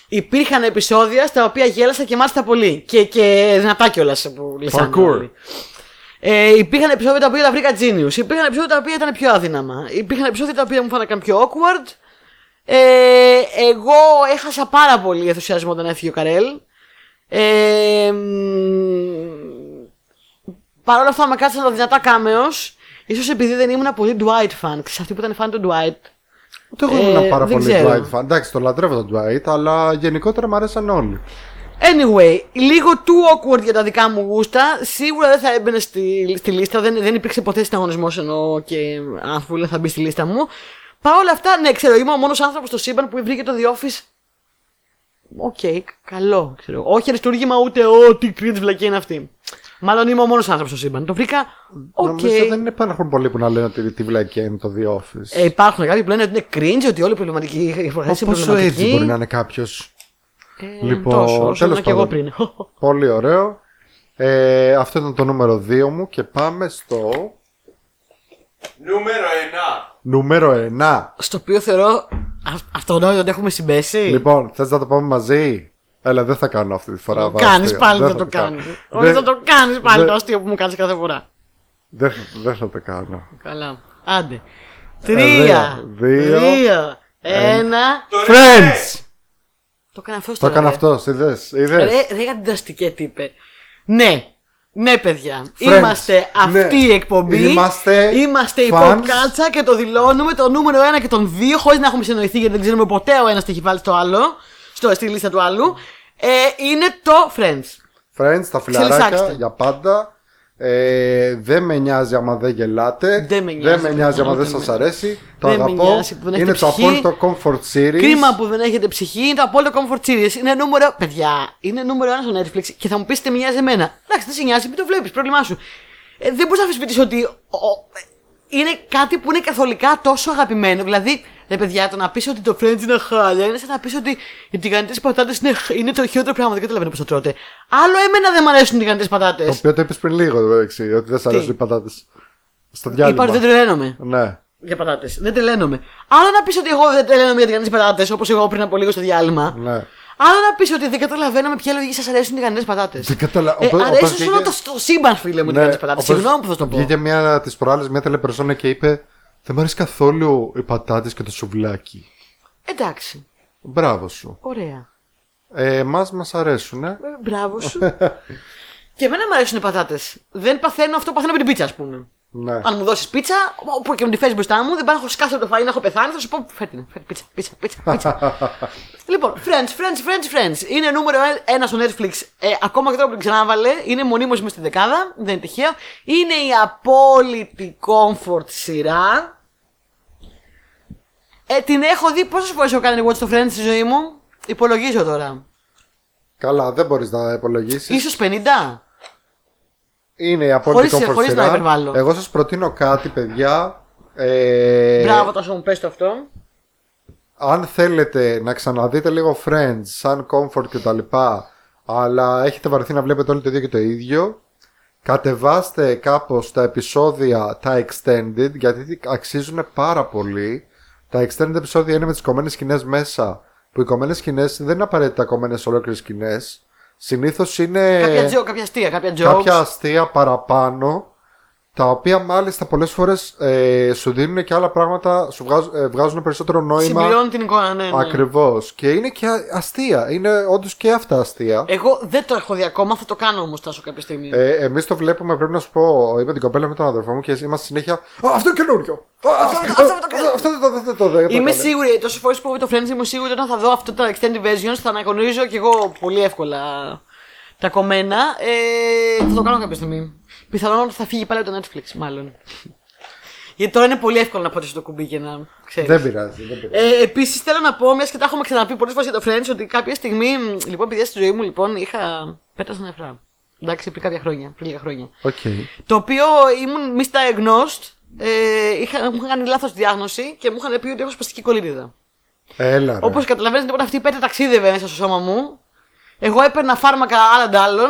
Υπήρχαν επεισόδια στα οποία γέλασα και μάλιστα πολύ. Και, και δυνατά κιόλας που λυσάνε. Ε, υπήρχαν επεισόδια τα οποία τα βρήκα genius. Υπήρχαν επεισόδια τα οποία ήταν πιο αδύναμα. Υπήρχαν επεισόδια τα οποία μου φάνηκαν πιο awkward. ε, Εγώ έχασα πάρα πολύ ενθουσιασμό όταν έφυγε ο Καρέλ. ε, Παρ' όλα αυτά με κάτσαν τα δυνατά κάμεως. Ίσως επειδή δεν ήμουν πολύ Dwight fan. Ξέρεις αυτοί που ήταν fan του Dwight. Το εγώ ήμουν ε, πάρα πολύ ξέρω. Dwight fan. Εντάξει, το λατρεύω τον Dwight, αλλά γενικότερα μου αρέσαν όλοι. Anyway, λίγο too awkward για τα δικά μου γούστα. Σίγουρα δεν θα έμπαινε στη, στη λίστα. Δεν, δεν υπήρξε ποτέ συναγωνισμός ενώ και άνθρωπο θα μπει στη λίστα μου. Παρ' όλα αυτά, ναι, ξέρω, είμαι ο μόνος άνθρωπος στο σύμπαν που βρήκε το The Office. Οκ, okay, καλό. Ξέρω. Όχι αριστούργημα ούτε ό,τι cringe βλακεία είναι αυτή. Μάλλον είμαι ο μόνος άνθρωπος στο σύμπαν. Το βρήκα. Okay. Νομίζω δεν υπάρχουν πολλοί που να λένε ότι τη βλακεία είναι το The Office. Ε, υπάρχουν κάποιοι που λένε ότι είναι cringe, ότι όλοι οι προβληματικοί είναι προβληματικοί. Πόσο έτσι μπορεί να είναι κάποιος. Ε, λοιπόν, τόσο, τέλος πάντων. Πριν. Πολύ ωραίο. Ε, αυτό ήταν το νούμερο δύο μου και πάμε στο. Νούμερο ένα. Νούμερο ένα. Στο οποίο θεωρώ αυτονόητο ότι έχουμε συμπέσει. Λοιπόν, θες να το πάμε μαζί. Έλα, δεν θα κάνω αυτή τη φορά. Το κάνεις πάλι, δεν θα το κάνεις. Όχι, θα το κάνεις πάλι το αστείο που μου κάνεις κάθε φορά. Δεν θα το κάνω. Καλά. Άντε. Τρία, δύο, ένα. Friends! Το έκανε αυτός. Το έκανε αυτός, είδες. Ρε, για την δραστική τι είπε. Ναι. Ναι, παιδιά, Friends. Είμαστε αυτή ναι. η εκπομπή. Είμαστε, είμαστε η Ποπ Κάλτσα και το δηλώνουμε το νούμερο ένα και τον δύο, χωρίς να έχουμε συνοηθεί γιατί δεν ξέρουμε ποτέ ο ένας τι έχει βάλει στο άλλο, στο, στη λίστα του άλλου. Ε, είναι το Friends. Friends, τα φιλαράκια για πάντα. Ε, δεν με νοιάζει άμα δεν γελάτε. Δεν με νοιάζει, δεν με νοιάζει άμα δεν σας αρέσει. Το δεν αγαπώ. Νοιάζει, είναι το απόλυτο comfort series. Κρίμα που δεν έχετε ψυχή. Είναι το απόλυτο comfort series. Είναι νούμερο. Παιδιά, είναι νούμερο ένα στο Netflix και θα μου πείτε με νοιάζει εμένα. Εντάξει, δεν σε νοιάζει, μην το βλέπεις, πρόβλημά σου. Ε, δεν μπορείς να αμφισβητήσεις ότι. Ο, είναι κάτι που είναι καθολικά τόσο αγαπημένο. Δηλαδή, ρε παιδιά, το να πεις ότι το Friends είναι χάλια είναι σαν να πεις ότι οι τηγανιτές πατάτες είναι, είναι το χειρότερο πράγμα. Δεν καταλαβαίνω πώς το τρώτε. Άλλο εμένα δεν μου αρέσουν οι τηγανιτές πατάτες. Το οποίο το είπες πριν λίγο, βέβαια, ότι δεν σ' αρέσουν οι πατάτες. Στο διάλειμμα. Είπα δεν τρελαίνομαι. Ναι. Για πατάτες. Δεν τρελαίνομαι. Άλλο να πεις ότι εγώ δεν τρελαίνομαι για τηγανιτές πατάτες, όπως εγώ πριν από λίγο στο διάλειμμα. Ναι. Άλλο να πεις ότι δεν καταλαβαίνω με ποια λογική σας αρέσουν οι τηγανιτές πατάτες. Δεν καταλαβαίνω. Αρέσουν σε όλο το σύμπαν, φίλε μου, οι τηγανιτές πατάτες. Συγγνώμη που θα το πω. Βγήκε μια τη προάλλη μια τηλεπερσόνα και είπε. Δεν μ' αρέσει καθόλου οι πατάτες και το σουβλάκι. Εντάξει. Μπράβο σου. Ωραία. Ε, εμάς μας αρέσουν, ε. Μπράβο σου. Και εμένα μου αρέσουν οι πατάτες. Δεν παθαίνω αυτό που παθαίνω με την πίτσα, ας πούμε. Ναι. Αν μου δώσεις πίτσα, όπου και μου τη φέρεις μπροστά μου, δεν πάω να έχω σκάσει από το φαΐ, να έχω πεθάνει, θα σου πω φέρτε, φέρτε πίτσα, πίτσα, πίτσα, πίτσα. Λοιπόν, Friends, Friends, Friends, Friends. Είναι νούμερο ένα στο Netflix. Ε, ακόμα και τώρα που την ξανάβαλε, είναι μονίμως μες στην δεκάδα, δεν είναι τυχαίο. Είναι η απόλυτη comfort σειρά. Ε, την έχω δει πόσες φορές έχω κάνει watch το Friends στη ζωή μου. Υπολογίζω τώρα. Καλά, δεν μπορείς να υπολογίσεις. Ίσως πενήντα. Είναι η απόλυτη comfort σειρά. Εγώ σας προτείνω κάτι, παιδιά. Ε... Μπράβο, τόσο μου πες το αυτό. Αν θέλετε να ξαναδείτε λίγο Friends, σαν comfort κτλ. Αλλά έχετε βαρεθεί να βλέπετε όλοι το ίδιο και το ίδιο, Κατεβάστε κάπως τα επεισόδια, τα extended, γιατί αξίζουν πάρα πολύ. Τα extended επεισόδια είναι με τις κομμένες σκηνές μέσα, που οι κομμένες σκηνές δεν είναι απαραίτητα κομμένες ολόκληρες σκηνές. Συνήθως είναι κάποια, τζο, κάποια αστεία, κάποια, κάποια αστεία παραπάνω, τα οποία μάλιστα πολλές φορές ε, σου δίνουν και άλλα πράγματα, σου βγάζ, ε, βγάζουν περισσότερο νόημα. Συμπληρώνει την εικόνα, ναι, ναι. Ακριβώς. Και είναι και αστεία. Είναι όντως και αυτά αστεία. Εγώ δεν το έχω δει ακόμα, θα το κάνω όμως, Τάσο, κάποια στιγμή. Ε, Εμείς το βλέπουμε, πρέπει να σου πω. Είπα την κοπέλα με τον αδερφό μου και είμαστε συνέχεια. Α, αυτό είναι καινούριο! Αυτό δεν το δέχομαι. Είμαι σίγουρη, τόσε φορέ που έχω το Friends, είμαι σίγουρη ότι όταν θα δω αυτά τα extended versions θα αναγνωρίζω κι εγώ πολύ εύκολα τα κομμένα. Ε, θα το κάνω κάποια στιγμή. Πιθανόν ότι θα φύγει πάλι από το Netflix, μάλλον. Γιατί τώρα είναι πολύ εύκολο να πατήσω το κουμπί και να ξέρεις. Δεν πειράζει, δεν πειράζει. Ε, Επίσης θέλω να πω, μια και τα έχουμε ξαναπεί πολλές φορές για το Friends, ότι κάποια στιγμή, λοιπόν, παιδιά, στη ζωή μου, λοιπόν, είχα. Πέτασα νεφρά. Εντάξει, πριν κάποια χρόνια. Πριν λίγα χρόνια. Okay. Το οποίο ήμουν misdiagnosed, ε, είχα, μου είχαν κάνει λάθος διάγνωση και μου είχαν πει ότι έχω σπαστική κολίτιδα. Έλα. Όπως καταλαβαίνετε, λοιπόν, αυτή η πέτα ταξίδευε μέσα στο σώμα μου. Εγώ έπαιρνα φάρμακα άλλαντ άλλων.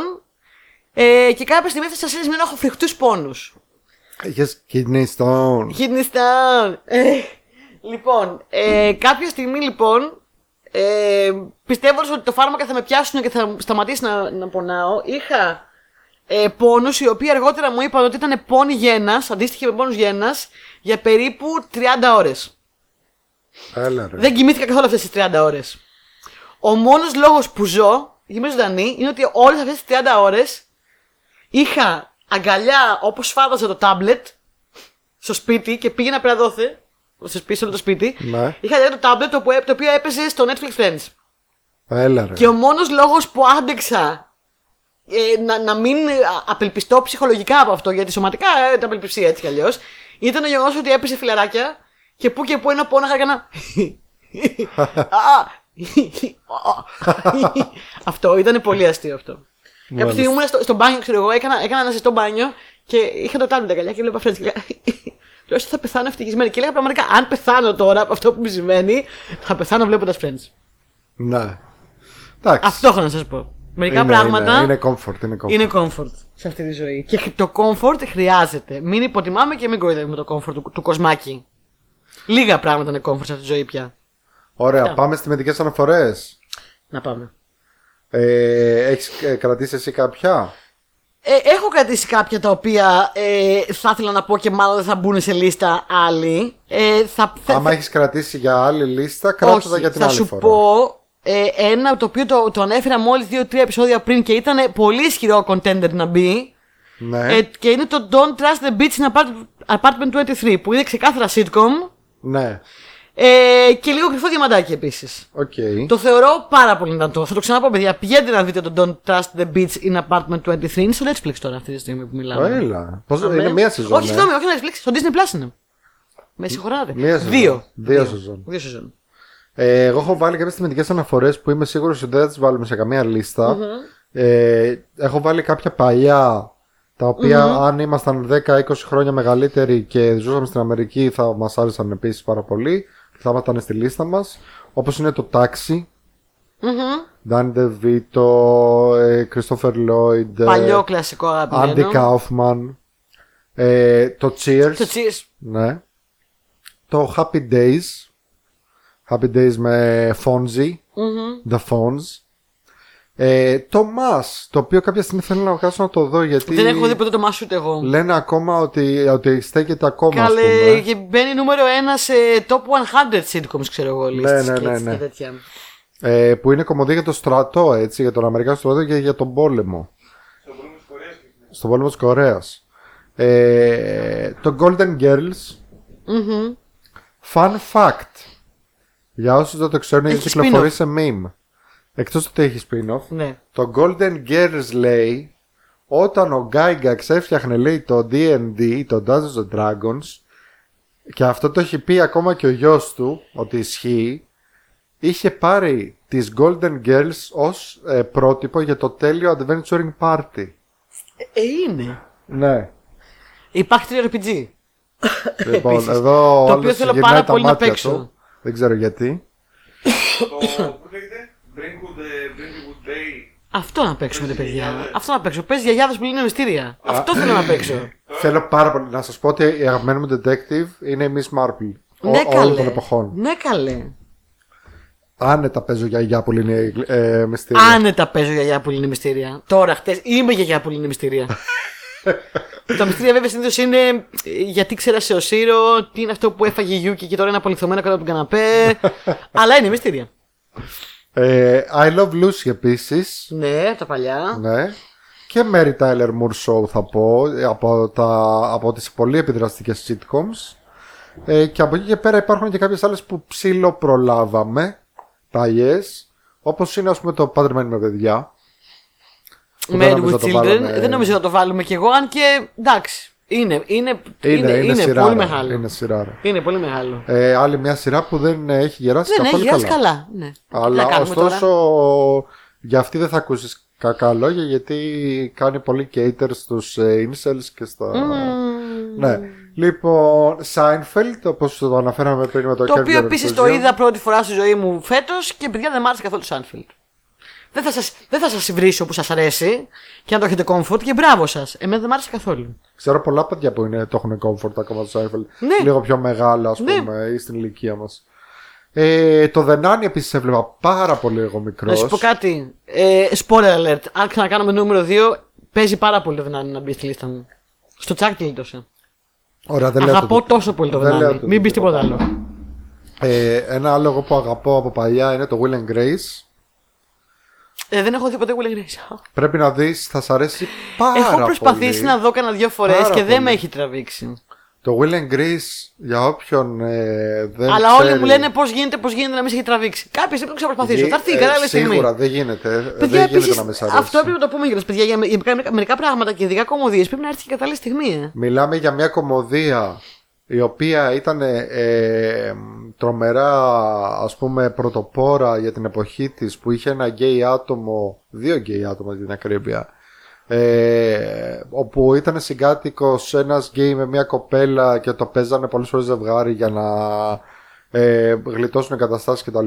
Ε, και κάποια στιγμή έφτασα σε ένα σημείο να έχω φρικτούς πόνους. Είχες kidney stone. Kidney stone. Ε, λοιπόν, ε, κάποια στιγμή λοιπόν, ε, πιστεύοντας ότι το φάρμακα θα με πιάσουν και θα σταματήσει να, να πονάω, είχα ε, πόνους οι οποίοι αργότερα μου είπαν ότι ήταν πόνοι γένας, αντίστοιχοι με πόνους γένας, για περίπου τριάντα ώρες. Έλα, ρε. Δεν κοιμήθηκα καθόλου αυτές τις τριάντα ώρες. Ο μόνος λόγος που ζω, είμαι ζωντανή, είναι ότι όλες αυτές τις τριάντα ώρες. Είχα αγκαλιά όπως φάβαζε το τάμπλετ στο σπίτι και πήγαινα πέρα δόθε. Στο σπίτι, σε όλο το σπίτι. Ναι. Είχα αγκαλιά το τάμπλετ το οποίο έπαιζε στο Netflix Friends. Έλα, ρε. Και ο μόνος λόγος που άντεξα ε, να, να μην απελπιστώ ψυχολογικά από αυτό, γιατί σωματικά ε, ήταν απελπισία έτσι κι αλλιώς, ήταν ο γεγονός ότι έπεσε φιλαράκια και που και που ένα πόναχα έκανα. Αυτό ήταν πολύ αστείο αυτό. Κάποια στιγμή ήμουν στο, στο μπάνιο, ξέρω εγώ, έκανα, έκανα ένα ζεστό μπάνιο και είχα το τάμπλετ αγκαλιά και λέω Friends. Λέω ότι θα πεθάνω ευτυχισμένη. Και έλεγα πραγματικά, αν πεθάνω τώρα από αυτό που μου συμβαίνει, θα πεθάνω βλέποντας Friends. Ναι. Εντάξει. Αυτό έχω να σας πω. Μερικά είναι, πράγματα. Είναι, είναι, comfort, είναι comfort. Είναι comfort σε αυτή τη ζωή. Και το comfort χρειάζεται. Μην υποτιμάμε και μην κοροϊδεύουμε το comfort του, του κοσμάκι. Λίγα πράγματα είναι comfort σε αυτή τη ζωή πια. Ωραία, Αυτά. Πάμε στις μερικές αναφορές. Να πάμε. Ε, έχεις ε, κρατήσει εσύ κάποια? Ε, έχω κρατήσει κάποια τα οποία ε, θα ήθελα να πω και μάλλον δεν θα μπουν σε λίστα άλλη. Ε, θα, Άμα θα... έχεις κρατήσει για άλλη λίστα, κράτω τα για την άλλη φορά. Θα σου πω ε, ένα το οποίο το, το ανέφερα μόλις δύο τρία επεισόδια πριν και ήταν πολύ ισχυρό contender να μπει. Ναι. Ε, και είναι το Don't Trust the Bitch in Apartment είκοσι τρία που είναι ξεκάθαρα sitcom. Ναι. Ε, και λίγο κρυφό διαμαντάκι επίσης. Okay. Το θεωρώ πάρα πολύ δυνατό. Θα το ξαναπώ, παιδιά. Πηγαίνετε να δείτε το Don't Trust the Beach in Apartment είκοσι τρία. Είναι στο Netflix τώρα αυτή τη στιγμή που μιλάμε. Έλα. Πώς, είναι μία σεζόν. Όχι, συγγνώμη, όχι Netflix. Στο Disney Plus είναι. Με συγχωράτε. Μία σεζόν. Δύο. Δύο, σεζόν. Δύο σεζόν. Ε, εγώ έχω βάλει κάποιες τιμητικές αναφορές που είμαι σίγουρος ότι δεν θα τις βάλουμε σε καμία λίστα. Mm-hmm. Ε, έχω βάλει κάποια παλιά τα οποία mm-hmm. αν ήμασταν δέκα είκοσι χρόνια μεγαλύτεροι και ζούσαμε στην Αμερική θα μας άρεσαν επίσης πάρα πολύ. Θα ήταν στη λίστα μας. Όπως είναι το Taxi, Ντάνι Ντεβίτο, Κριστόφερ Λόιντ, παλιό κλασικό αγαπημένο, Άντι Κάουφμαν, ε, το Cheers, το, Cheers. Ναι. Το Happy Days Happy Days με Fonzie, mm-hmm. The Fonz, ε, το Mash, το οποίο κάποια στιγμή θέλω να βγάλω να το δω γιατί δεν έχω δει ποτέ το Mash ούτε εγώ. Λένε ακόμα ότι, ότι στέκεται ακόμα. Καλέ, και μπαίνει νούμερο ένα σε top εκατό sitcoms, ξέρω εγώ. Ναι, ναι, ναι, ναι. Ε, που είναι κομμωδία για το στρατό, έτσι, για τον Αμερικάνο στρατό και για τον πόλεμο. Στον πόλεμο της Κορέας. Στον πόλεμο της Κορέας. Ε, το Golden Girls. Mm-hmm. Fun fact. Για όσους δεν το ξέρουν, έχει κυκλοφορεί σε meme. Εκτός ότι έχει spin-off, ναι. Το Golden Girls λέει όταν ο Gygax έφτιαχνε λέει το ντι εν ντι, το Dungeons and Dragons, και αυτό το έχει πει ακόμα και ο γιος του ότι ισχύει, είχε πάρει τις Golden Girls ως ε, πρότυπο για το τέλειο Adventuring Party. Ε, είναι. Ναι. Υπάρχει τρία αρ πι τζι. Λοιπόν, επίσης, εδώ το οποίο θέλω πάρα πολύ να παίξω του. Δεν ξέρω γιατί. Το που λέγεται Bring Good Day Αυτό να παίξουμε τα παιδιά. Αυτό να παίξω. Πες γιαγιάδες που λύνουν μυστήρια. Αυτό θέλω να παίξω. Θέλω πάρα πολύ να σας πω ότι η αγαπημένη μου detective είναι η Miss Marple. Ναι, καλέ. Ναι, καλέ. Άνετα παίζω γιαγιά που λύνει ε, μυστήρια. Άνετα παίζω γιαγιά που λύνει μυστήρια. Τώρα, χτες είμαι γιαγιά που λύνει μυστήρια. Τα μυστήρια βέβαια συνήθως είναι γιατί ξέρασε ο Σύρο, τι είναι αυτό που έφαγε η Γιούκη και τώρα είναι απολυθωμένο κάτω από τον καναπέ. Αλλά είναι μυστήρια. Ε, I Love Lucy επίσης. Ναι, τα παλιά. Ναι. Και Mary Tyler Moore Show θα πω, από, τα, από τις πολύ επιδραστικές sitcoms. Ε, και από εκεί και πέρα υπάρχουν και κάποιες άλλες που ψιλοπρολάβαμε. Ταγιές, όπως είναι ας πούμε το Παντρεμένοι με παιδιά. Married with Children, δεν νομίζω να το βάλουμε κι εγώ, αν και εντάξει, είναι, είναι, είναι, είναι, είναι σειράρα, πολύ μεγάλο. Είναι, είναι πολύ μεγάλο. Ε, άλλη μια σειρά που δεν έχει γεράσει δεν καθόλου έχει γεράσει καλά. καλά ναι. Αλλά ωστόσο τώρα. Για αυτή δεν θα ακούσεις κακά λόγια, γιατί κάνει πολύ cater στους ε, incels και στα... Mm. Ναι. Λοιπόν, Seinfeld, όπως το αναφέραμε πριν με το Curb Your Enthusiasm. Το οποίο επίσης το είδα πρώτη φορά στη ζωή μου φέτος και παιδιά δεν μ' άρεσε καθόλου το Seinfeld. Δεν θα σας, δεν θα σας υβρίσω που σας αρέσει και αν το έχετε comfort και μπράβο σας. Εμένα δεν μ' άρεσε καθόλου. Ξέρω πολλά παιδιά που είναι, το έχουν comfort ακόμα το Seinfeld. Ναι. Λίγο πιο μεγάλα, ας πούμε, ή ναι. στην ηλικία μας. Ε, το The Nanny επίσης έβλεπα πάρα πολύ εγώ μικρός. Να σου πω κάτι. Ε, spoiler alert. Αν ξανακάνουμε νούμερο δύο, παίζει πάρα πολύ το The Nanny να μπει στη λίστα μου. Στο τσάκ τελείτωσε. Ωραία, δεν αγαπώ το τόσο πολύ το Βενάνι. Μην πεις τίποτα άλλο. Ε, ένα άλλο που αγαπώ από παλιά είναι το Will and Grace. Ε, δεν έχω δει ποτέ Will and Grace. Πρέπει να δεις, θα σ' αρέσει πάρα πολύ. Έχω προσπαθήσει πολύ. να δω κανένα δύο φορές πάρα και πολύ. δεν με έχει τραβήξει. Το Will and Grace για όποιον ε, δεν. Αλλά όλοι ξέρει... μου λένε πώς γίνεται, πώς γίνεται να μην σε έχει τραβήξει. Κάποια στιγμή θα προσπαθήσω. Γι... Θα έρθει η κατάλληλη στιγμή. Σίγουρα δεν γίνεται. Παιδιά, δεν επίσης, γίνεται να με σ' αρέσει. Αυτό πρέπει να το πούμε για τα παιδιά. Για μερικά πράγματα και ειδικά κομμωδίες πρέπει να έρθει η κατάλληλη στιγμή. Ε. Μιλάμε για μια κομμωδία η οποία ήταν ε, ε, τρομερά, ας πούμε, πρωτοπόρα για την εποχή της, που είχε ένα γκέι άτομο, δύο γκέι άτομα για την ακρίβεια. Ε, όπου ήταν συγκάτοικος ένας γκέι με μια κοπέλα και το παίζανε πολλές φορές ζευγάρι για να ε, γλιτώσουν εγκαταστάσεις κτλ.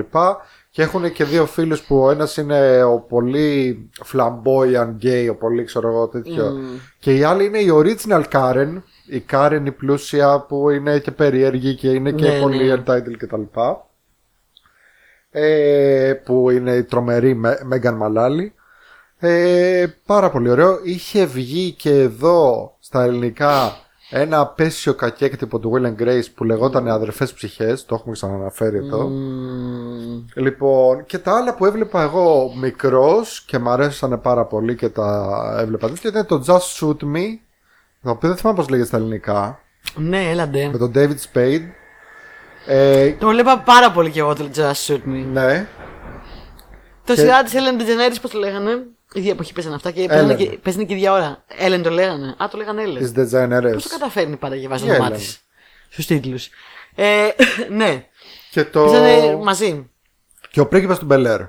Και έχουν και δύο φίλους που ο ένας είναι ο πολύ flamboyant γκέι, ο πολύ ξέρω εγώ τέτοιο, mm. και η άλλη είναι η original Karen, η Karen η πλούσια που είναι και περίεργη και είναι και ναι, πολύ ναι. entitled κτλ. Ε, που είναι η τρομερή Μέγαν Μαλάλη. Ε, πάρα πολύ ωραίο. Είχε βγει και εδώ στα ελληνικά ένα απέσιο κακέκτυπο του Will and Grace που λεγόταν Αδερφές Ψυχές. Το έχουμε ξαναναφέρει εδώ. Mm. Λοιπόν, και τα άλλα που έβλεπα εγώ μικρός και μ' αρέσανε πάρα πολύ και τα έβλεπα δίσκια ήταν το Just Shoot Me, το οποίο δεν θυμάμαι πώς λέγεται στα ελληνικά. Ναι, έλαντε. Με τον David Spade. Ε, το βλέπα πάρα πολύ και εγώ το Just Shoot Me. Ναι. Το και... σειρά της Ellen DeGeneres, πώς το λέγανε. Ίδια εποχή παίζανε αυτά και παίζανε και, και ίδια ώρα. Ellen το λέγανε. Α, το λέγανε Ellen. Τις DeGeneres. Πώς το καταφέρνει πάντα και βάζει το όνομά της στους τίτλους. Ε, ναι. Και το... Παίζανε μαζί. Και ο πρίγκιπας του Bel-Air.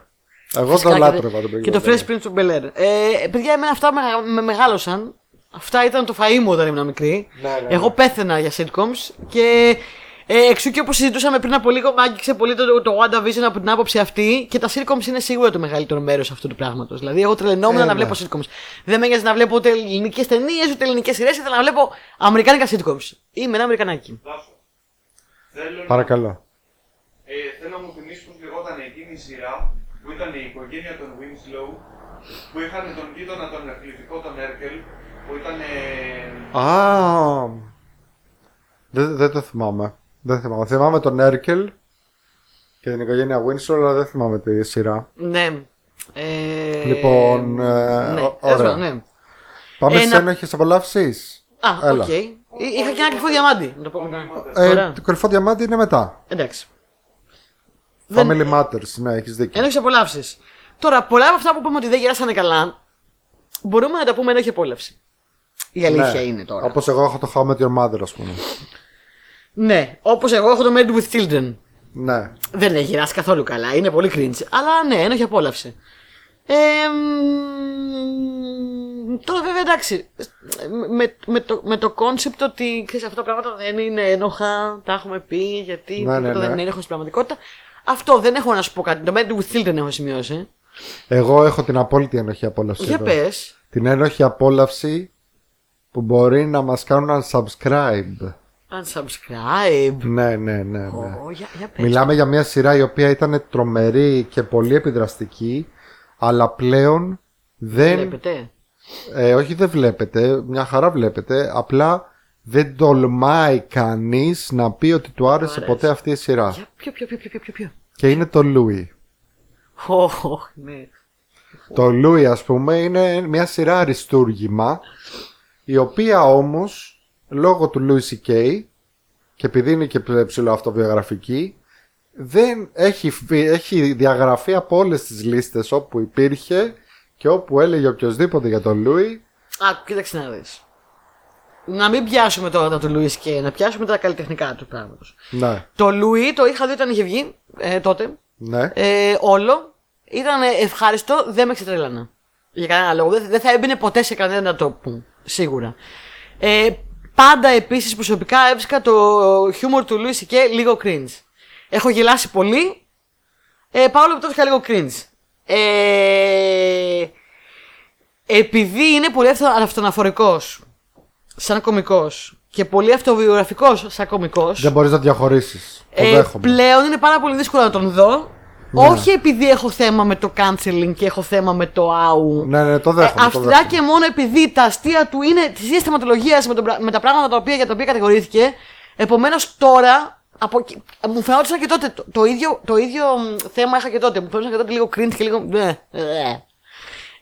Εγώ το λάτρευα τον πρίγκιπα. Και το Fresh Prince of Bel-Air. Ε, παιδιά, εμένα αυτά με μεγάλωσαν. Αυτά ήταν το φαΐ μου όταν ήμουν μικρή. Ναι, ναι, ναι. Εγώ πέθαινα για sitcoms και... Ε, εξού και όπως συζητούσαμε πριν από λίγο, μ' άγγιξε πολύ το, το WandaVision από την άποψη αυτή και τα sitcoms είναι σίγουρα το μεγαλύτερο μέρος αυτού του πράγματος. Δηλαδή, εγώ τρελαινόμουν ε, να βλέπω sitcoms. Δεν με νοιάζει να βλέπω ούτε ελληνικές ταινίες ούτε ελληνικές σειρές, ήθελα να βλέπω αμερικάνικα sitcoms. Είμαι ένα Αμερικανάκι. Παρακαλώ. Ε, θέλω να μου θυμίσεις πως λεγόταν εκείνη η σειρά που ήταν η οικογένεια των Winslow που είχαν τον γείτονα τον αθλητικό τον Έρκελ που ήταν. Ε... Ah. Δεν, δεν το θυμάμαι. Δεν θυμάμαι. Θυμάμαι τον Έρκελ και την οικογένεια Winslow, αλλά δεν θυμάμαι τη σειρά. Ναι. Ε... Λοιπόν, ε... Ναι, ωραία. Ναι. Πάμε ε, σε ένα έχεις απολαύσεις. Α, οκ. Okay. Είχα και ένα κρυφό διαμάντι. Να το πω. Ε, ε, το κρυφό διαμάντι είναι μετά. Εντάξει. Family δεν... Matters, ναι, έχεις δίκιο. Ένα έχεις απολαύσεις. Τώρα, πολλά από αυτά που είπαμε ότι δεν γεράσανε καλά, μπορούμε να τα πούμε ένα έχει απόλαυση. Η αλήθεια ναι. είναι τώρα. Όπως εγώ έχω το How I Met Your Mother, ας πούμε. Ναι, όπως εγώ έχω το Married with Children. Ναι. Δεν έχει γυράσει καθόλου καλά, είναι πολύ cringe. Αλλά ναι, ένοχη απόλαυση. Ε, τώρα βέβαια εντάξει, με, με, το, με το concept ότι ξέρεις, αυτά τα πράγματα δεν είναι ένοχα, τα έχουμε πει γιατί ναι, ναι, ναι. δεν είναι ένοχο στην πραγματικότητα. Αυτό δεν έχω να σου πω κάτι. Το Married with Children έχω σημειώσει. Εγώ έχω την απόλυτη ενοχή απόλαυση. Για εδώ. Πες. Την ενοχή απόλαυση που μπορεί να μας κάνουν unsubscribe. Unsubscribe. Ναι, ναι, ναι. ναι. Oh, για, για πες. Μιλάμε για μια σειρά η οποία ήταν τρομερή και πολύ επιδραστική, αλλά πλέον δεν. Βλέπετε. Ε, όχι, δεν βλέπετε. Μια χαρά βλέπετε. Απλά δεν τολμάει κανείς να πει ότι του άρεσε Ωραία. ποτέ αυτή η σειρά. Για, ποιο, ποιο, ποιο, ποιο, ποιο. Και είναι το Louie. Oh, ναι. Το Louie, ας πούμε, είναι μια σειρά αριστούργημα, η οποία όμως λόγω του Louis σι κέι και επειδή είναι και ψηλοαυτοβιογραφική, δεν έχει, έχει διαγραφεί από όλες τις λίστες όπου υπήρχε και όπου έλεγε οποιοδήποτε για τον Louis. Α, κοίταξε να δεις. Να μην πιάσουμε τώρα το Louis σι κέι, να πιάσουμε τα καλλιτεχνικά του πράγματος. Ναι. Το Louis το είχα δει όταν είχε βγει ε, τότε. Ναι. Ε, όλο. Ήταν ευχάριστο, δεν με ξετρέλανα. Για κανένα λόγο. Δεν θα έμπαινε ποτέ σε κανένα τόπο. Σίγουρα. Ε, πάντα επίσης προσωπικά έβρισκα το χιούμορ του Louis σι κέι λίγο cringe. Έχω γελάσει πολύ. Ε, παρόλο που το είχα λίγο cringe. Ε, επειδή είναι πολύ αυτοαναφορικός σαν κωμικός και πολύ αυτοβιογραφικός σαν κωμικός, δεν μπορείς να διαχωρίσεις. Ε, πλέον είναι πάρα πολύ δύσκολο να τον δω. Ναι. Όχι επειδή έχω θέμα με το canceling και έχω θέμα με το άου. Ναι, ναι, το δέχομαι. Ε, Αυτά και μόνο επειδή τα αστεία του είναι τη ίδια θεματολογία με, με τα πράγματα τα οποία, για τα οποία κατηγορήθηκε. Επομένως τώρα. Από, μου φαινόταν και τότε. Το, το, ίδιο, το ίδιο θέμα είχα και τότε. Μου φαινόταν και τότε λίγο cringe και λίγο. Ε, ε.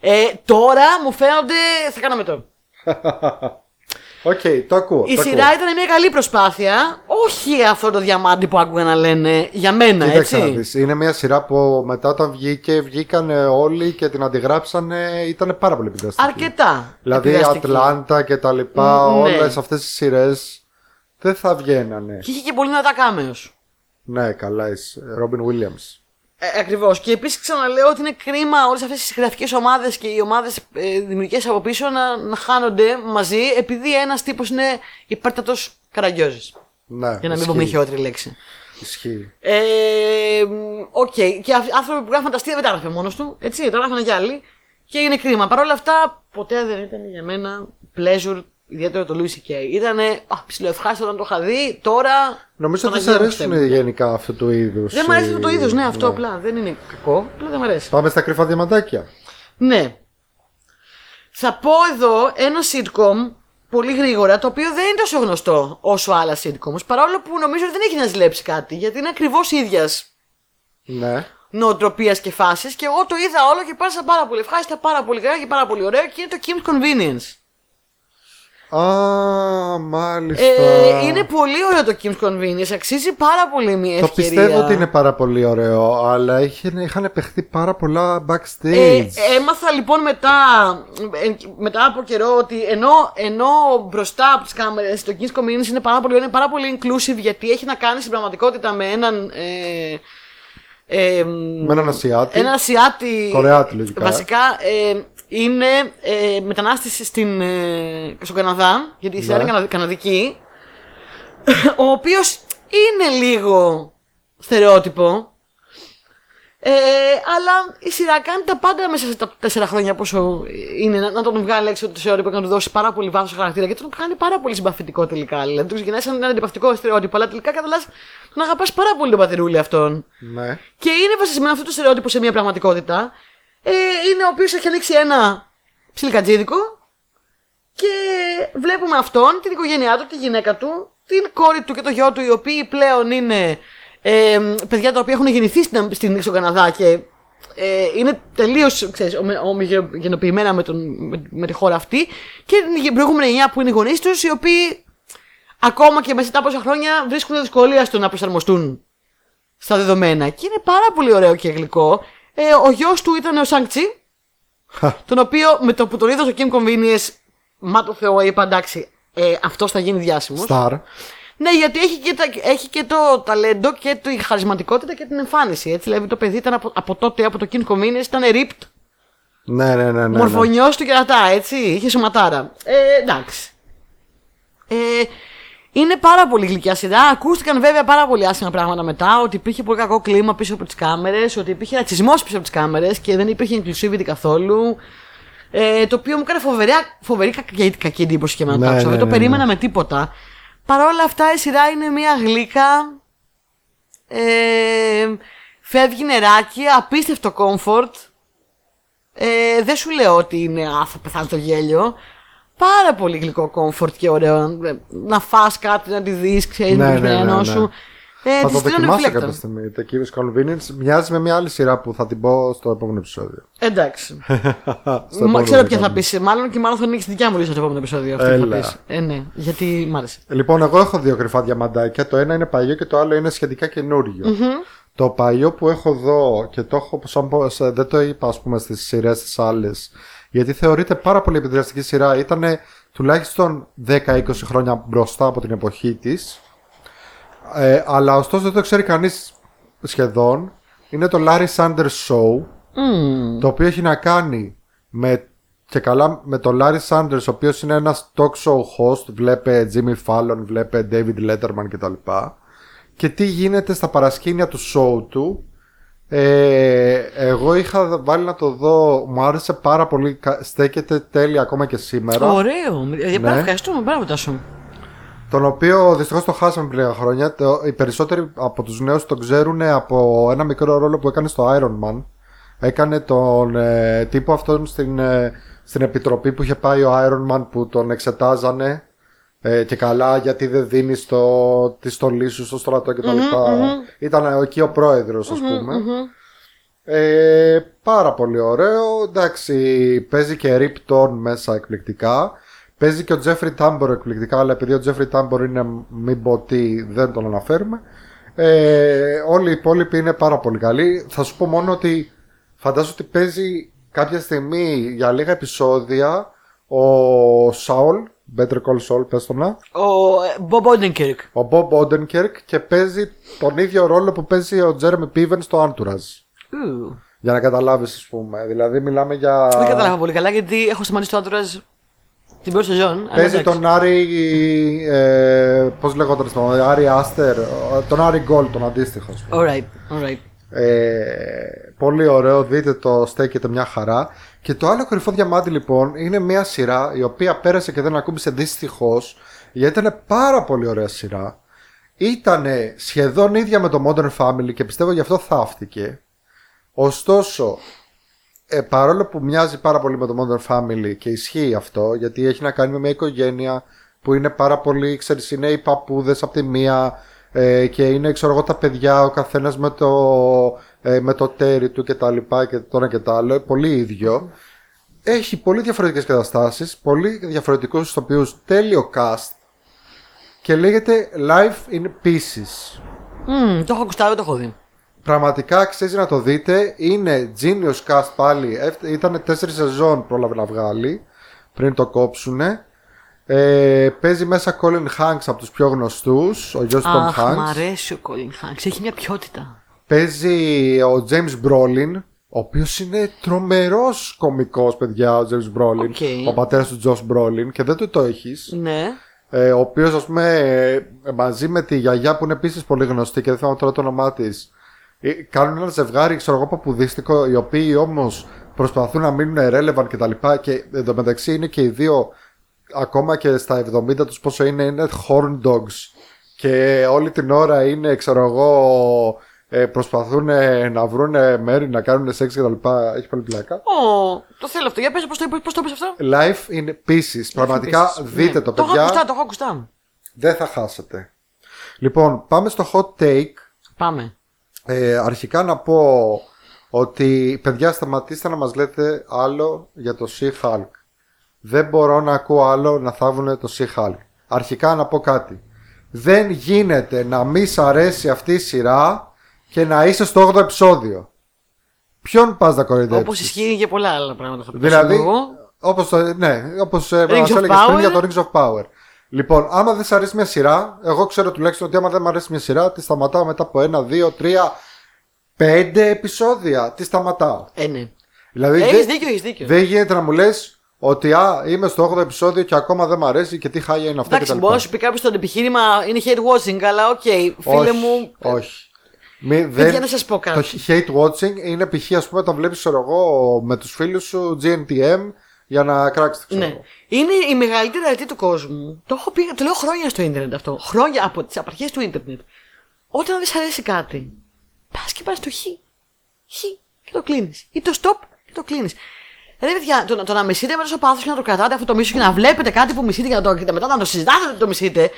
Ε, τώρα μου φαίνονται. Θα κάναμε το. Οκ, okay, το ακούω. Η το σειρά ακούω. Ήταν μια καλή προσπάθεια. Όχι αυτό το διαμάντι που άκουγα να λένε για μένα. Κοίταξε να δεις. Είναι μια σειρά που μετά όταν βγήκε, βγήκαν όλοι και την αντιγράψανε. Ήταν πάρα πολύ επιδραστική. Αρκετά. Δηλαδή επιδραστική. Ατλάντα και τα λοιπά. Mm, όλες ναι. αυτές τις σειρές δεν θα βγαίνανε. Και είχε και πολύ νατά κάμεος. Ναι, καλά. Ρόμπιν Williams. Ε, ακριβώς. Και επίσης ξαναλέω ότι είναι κρίμα όλες αυτές τις γραφικές ομάδες και οι ομάδες ε, δημιουργικές από πίσω να, να χάνονται μαζί, επειδή ένας τύπος είναι υπέρτατος Καραγκιόζης. Ναι. Για να μην πούμε η χειρότερη λέξη. Ισχύει. Ε, Οκ. Okay. Και άνθρωποι που γράφουν τα αστεία δεν τα έγραφε μόνος του. Έτσι, τα γράφανε κι άλλοι. Και είναι κρίμα. Παρ' όλα αυτά, ποτέ δεν ήταν για μένα pleasure. Ιδιαίτερα το Louis σι κέι. Ήτανε ψιλοευχάριστο όταν το είχα δει. Τώρα. Νομίζω ότι δεν σε αρέσουν πιστεύω. γενικά αυτού του είδους. Δεν μου αρέσει αυτό το είδος, ναι, αυτό ναι. απλά. Δεν είναι κακό, απλά δεν μου αρέσει. Πάμε στα κρυφά διαμαντάκια. Ναι. Θα πω εδώ ένα sitcom πολύ γρήγορα, το οποίο δεν είναι τόσο γνωστό όσο άλλα sitcoms. Παρόλο που νομίζω ότι δεν έχει να ζηλέψει κάτι, γιατί είναι ακριβώς ίδιας ναι. νοοτροπίας και φάσης. Και εγώ το είδα όλο και πέρασα πάρα πολύ ευχάριστα, πάρα πολύ καλά και πάρα πολύ ωραίο. Και είναι το Kim's Convenience. Α, μάλιστα. Ε, είναι πολύ ωραίο το Kim's Convenience. Αξίζει πάρα πολύ μια ευκαιρία. Το πιστεύω ότι είναι πάρα πολύ ωραίο, αλλά είχαν, είχαν παιχτεί πάρα πολλά backstage. Ε, έμαθα λοιπόν μετά, μετά από καιρό ότι ενώ, ενώ μπροστά από τις κάμερες το Kim's Convenience είναι πάρα πολύ, είναι πάρα πολύ inclusive, γιατί έχει να κάνει στην πραγματικότητα με έναν... Ε, ε, με έναν Ασιάτη. Ένα Ασιάτη. Κορεάτη λογικά. Βασικά... Ε, είναι ε, μετανάστηση στην, ε, στον Καναδά, γιατί η σειρά είναι κανα, καναδική, ο οποίος είναι λίγο στερεότυπο, ε, αλλά η σειρά κάνει τα πάντα μέσα σε τα τέσσερα χρόνια πόσο είναι, να, να τον βγάλει έξω το στερεότυπο και να του δώσει πάρα πολύ βάθος χαρακτήρα και τον κάνει πάρα πολύ συμπαθητικό τελικά. Δηλαδή του ξεκινάει σαν ένα αντιπαθητικό στερεότυπο, αλλά τελικά καταλάβει να αγαπάς πάρα πολύ τον πατερούλη αυτόν. Ναι. Και είναι βασισμένο αυτό το στερεότυπο σε μια πραγματικότητα. Ε, είναι ο οποίος έχει ανοίξει ένα ψιλικατζίδικο και βλέπουμε αυτόν, την οικογένειά του, τη γυναίκα του, την κόρη του και το γιο του, οι οποίοι πλέον είναι ε, παιδιά τα οποία έχουν γεννηθεί στην, στην, στον Καναδά και ε, είναι τελείως ομογενοποιημένα με, με, με τη χώρα αυτή, και την προηγούμενη γενιά που είναι οι γονείς τους, οι οποίοι ακόμα και μέσα τα πόσα χρόνια βρίσκουν δυσκολία στο να προσαρμοστούν στα δεδομένα. Και είναι πάρα πολύ ωραίο και γλυκό. Ε, ο γιος του ήταν ο Σάνκτσι, τον οποίο με το που τον είδα στο Kim Convenience, μα το Θεό, είπα εντάξει, ε, αυτός θα γίνει διάσημος. Star. Ναι, γιατί έχει και, τα, έχει και το ταλέντο και τη χαρισματικότητα και την εμφάνιση. Έτσι, δηλαδή το παιδί ήταν από, από τότε, από το Kim Convenience, ήταν ripped. Ναι, ναι, ναι. ναι. Μορφωνιός του κερατά, έτσι, είχε σωματάρα. Ε, εντάξει. Ε, Είναι πάρα πολύ γλυκιά σειρά. Ακούστηκαν βέβαια πάρα πολύ άσχημα πράγματα μετά. Ότι υπήρχε πολύ κακό κλίμα πίσω από τις κάμερες. Ότι υπήρχε ρατσισμός πίσω από τις κάμερες και δεν υπήρχε inclusivity καθόλου. Ε, το οποίο μου έκανε φοβερή, φοβερή κακή, κακή εντύπωση και με να το άκουσα. Δεν το περίμενα με τίποτα. Παρ' όλα αυτά η σειρά είναι μια γλύκα. Ε, φεύγει νεράκι, απίστευτο comfort. Ε, δεν σου λέω ότι είναι α, θα πεθάνω το γέλιο. Πάρα πολύ γλυκό comfort και ωραίο. Να φας κάτι, να τη δεις, ξέρεις, ναι, ναι, ναι, ναι, ναι. σου. Ε, θα το δοκιμάσω κάποια στιγμή. Το Kim's Convenience μοιάζει με μια άλλη σειρά που θα την πω στο επόμενο επεισόδιο. Εντάξει. Μα ξέρω ποια θα πεις. Μάλλον και μάλλον θα ανοίξει δικιά μου λύση στο επόμενο επεισόδιο. Αυτή που θα πεις. Ε, ναι, γιατί μ' άρεσε. Λοιπόν, εγώ έχω δύο κρυφά διαμαντάκια. Το ένα είναι παλιό και το άλλο είναι σχετικά καινούριο. Mm-hmm. Το παλιό που έχω εδώ και το έχω, όπως δεν το είπα, ας πούμε, στις σειρές τις άλλες. Γιατί θεωρείται πάρα πολύ επιδραστική σειρά. Ήταν τουλάχιστον δέκα είκοσι χρόνια μπροστά από την εποχή της. Ε, αλλά ωστόσο δεν το ξέρει κανείς σχεδόν. Είναι το Larry Sanders Show. Mm. Το οποίο έχει να κάνει με, και καλά με τον Larry Sanders, ο οποίος είναι ένας talk show host. Βλέπε Jimmy Fallon, βλέπε David Letterman κτλ. Και τι γίνεται στα παρασκήνια του show του. Ε, εγώ είχα βάλει να το δω. Μου άρεσε πάρα πολύ. Στέκεται τέλεια ακόμα και σήμερα. Ωραίο, ναι. Ευχαριστούμε, μπράβο Τάσο. Τον οποίο δυστυχώς το χάσαμε πριν λίγα χρόνια. Το, οι περισσότεροι από τους νέους τον ξέρουν από ένα μικρό ρόλο που έκανε στο Iron Man. Έκανε τον ε, τύπο αυτόν στην, ε, στην επιτροπή που είχε πάει ο Iron Man, που τον εξετάζανε ε, και καλά γιατί δεν δίνεις το, τη στολή σου στο στρατό κτλ. Mm-hmm, mm-hmm. Ήταν εκεί ο πρόεδρος, ας mm-hmm, πούμε. Mm-hmm. Ε, πάρα πολύ ωραίο. Εντάξει, παίζει και Rip Torn μέσα εκπληκτικά. Παίζει και ο Jeffrey Tambor εκπληκτικά, αλλά επειδή ο Jeffrey Tambor είναι μη μποτή, δεν τον αναφέρουμε. Ε, όλοι οι υπόλοιποι είναι πάρα πολύ καλοί. Θα σου πω μόνο ότι φαντάζομαι ότι παίζει κάποια στιγμή για λίγα επεισόδια ο Saul, Better Call Saul, πες τον να. Ο Bob Odenkirk. Ο Bob Odenkirk, και παίζει τον ίδιο ρόλο που παίζει ο Jeremy Piven στο Entourage. Ooh. Για να καταλάβεις, ας πούμε. Δηλαδή, μιλάμε για. Δεν καταλάβα πολύ καλά γιατί έχω σημάνει στο Entourage. Την πρώτη σεζόν. Παίζει τον Άρη. Ε, πώς λέγονταν στον Άρη Άστερ. Τον Άρη Γκολ, τον αντίστοιχο. Alright, alright. Ε, πολύ ωραίο, δείτε το, στέκεται μια χαρά. Και το άλλο κρυφό διαμάντι λοιπόν είναι μια σειρά η οποία πέρασε και δεν ακούμπησε δυστυχώς, γιατί ήταν πάρα πολύ ωραία σειρά. Ήτανε σχεδόν ίδια με το Modern Family και πιστεύω γι' αυτό θαύτηκε. Ωστόσο, Ε, παρόλο που μοιάζει πάρα πολύ με το Modern Family και ισχύει αυτό, γιατί έχει να κάνει με μια οικογένεια που είναι πάρα πολύ, ξέρεις, είναι οι παππούδες από τη μία ε, και είναι, ξέρω εγώ, τα παιδιά, ο καθένας με το, ε, με το τέρι του και τα λοιπά και το ένα και τα άλλο, πολύ ίδιο. Έχει πολύ διαφορετικές καταστάσεις, πολύ διαφορετικούς ηθοποιούς, τέλειο cast και λέγεται Life in Pieces. Mm, το έχω ακουστά, δεν το έχω δει. Πραγματικά αξίζει να το δείτε. Είναι genius cast πάλι. Ήταν τέσσερις σεζόν πρόλαβε να βγάλει πριν το κόψουνε. ε, Παίζει μέσα Colin Hanks, από τους πιο γνωστούς, ο γιος Tom Hanks. Αχ, μ' αρέσει ο Colin Hanks, έχει μια ποιότητα. Παίζει ο James Brolin, ο οποίος είναι τρομερός κωμικός, παιδιά, ο James Brolin, okay. Ο πατέρας του Josh Brolin, και δεν του το έχεις. Ναι. ε, Ο οποίος, ας πούμε, μαζί με τη γιαγιά που είναι επίσης πολύ γνωστή και δεν θυμάμαι τώρα το όνομά της, κάνουν ένα ζευγάρι, ξέρω εγώ, παπουδίστικο, οι οποίοι όμως προσπαθούν να μείνουν relevant κτλ. Και εντωμεταξύ είναι και οι δύο, ακόμα και στα εβδομήντα τους πόσο είναι, είναι horn dogs. Και όλη την ώρα είναι, ξέρω εγώ, προσπαθούν να βρουν μέρη να κάνουν σεξ κτλ. Έχει πολύ πλάκα. Oh, το θέλω αυτό. Για πες, πώς το, το πες αυτό. Life in Pieces. Πραγματικά in pieces. Δείτε, ναι, το παιδιά. Το έχω ακουστά, το έχω ακουστά. Δεν θα χάσετε. Λοιπόν, πάμε στο hot take. Πάμε. Ε, αρχικά να πω ότι, παιδιά, σταματήστε να μας λέτε άλλο για το She-Hulk. Δεν μπορώ να ακούω άλλο να θάβουνε το She-Hulk. Αρχικά να πω κάτι. Δεν γίνεται να μη σ' αρέσει αυτή η σειρά και να είσαι στο όγδοο επεισόδιο. Ποιον πας να κοροϊδέψεις? Όπως ισχύει για πολλά άλλα πράγματα θα πω. Δηλαδή, όπως, ναι, όπως μας έλεγες πριν για το Rings of Power. Λοιπόν, άμα δεν σ' αρέσει μια σειρά, εγώ ξέρω τουλάχιστον ότι άμα δεν μ' αρέσει μια σειρά, τη σταματάω μετά από ένα, δύο, τρία, πέντε επεισόδια. Τη σταματάω. Ε, ναι. Δηλαδή, έχεις δίκιο, έχεις δίκιο. Δεν γίνεται να μου λες ότι α, είμαι στο όγδοο επεισόδιο και ακόμα δεν μ' αρέσει και τι χάλια είναι αυτά. Εντάξει, μπορεί να σου πει κάποιο στον επιχείρημα είναι hate watching, αλλά οκ, okay, φίλε όχι, μου. Όχι. Μη, δεν για να σας πω κάτι. Το hate watching είναι π.χ. ας πούμε όταν βλέπεις εγώ με τους φίλους σου τζι εν τι εμ για να κράξεις το ξέρω. Ναι. Είναι η μεγαλύτερη αρτή του κόσμου. Το, έχω πει, το λέω χρόνια στο ίντερνετ αυτό. Χρόνια από τις απαρχές του ίντερνετ. Όταν δεν σ' αρέσει κάτι, πας και πας στο χ. Χ και το κλείνεις. Ή το stop και το κλείνεις. Ρε παιδιά, το, το να μισείτε με τόσο πάθος και να το κρατάτε αυτό το μίσο και να βλέπετε κάτι που μισείτε και, να το, και μετά να το συζητάτε ότι το μισείτε.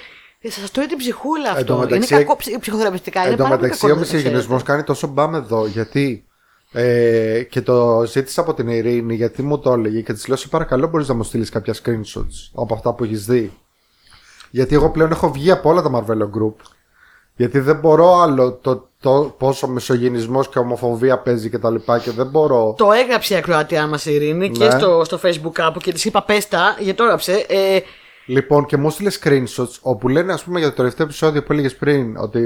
Σας τρώει την ψυχούλα αυτό. Εν μεταξύ, είναι κακό ψυχοθεραπευτικά. Εν τω μεταξύ, ο μισογενισμός κάνει τόσο μπαμ εδώ. Γιατί ε, και το ζήτησα από την Ειρήνη, γιατί μου το έλεγε και τη λέω: σε παρακαλώ, μπορείς να μου στείλεις κάποια screenshots από αυτά που έχεις δει. Γιατί εγώ πλέον έχω βγει από όλα τα Marvello Group. Γιατί δεν μπορώ άλλο το, το πόσο μισογενισμός και ομοφοβία παίζει και τα λοιπά και δεν μπορώ. Το έγραψε η ακροατιά μας η Ειρήνη, ναι, και στο, στο Facebook κάπου και της είπα: πέστα, γιατί το έγραψε. Ε, Λοιπόν, και μου έστειλε screenshots όπου λένε, ας πούμε, για το τελευταίο επεισόδιο που έλεγες πριν ότι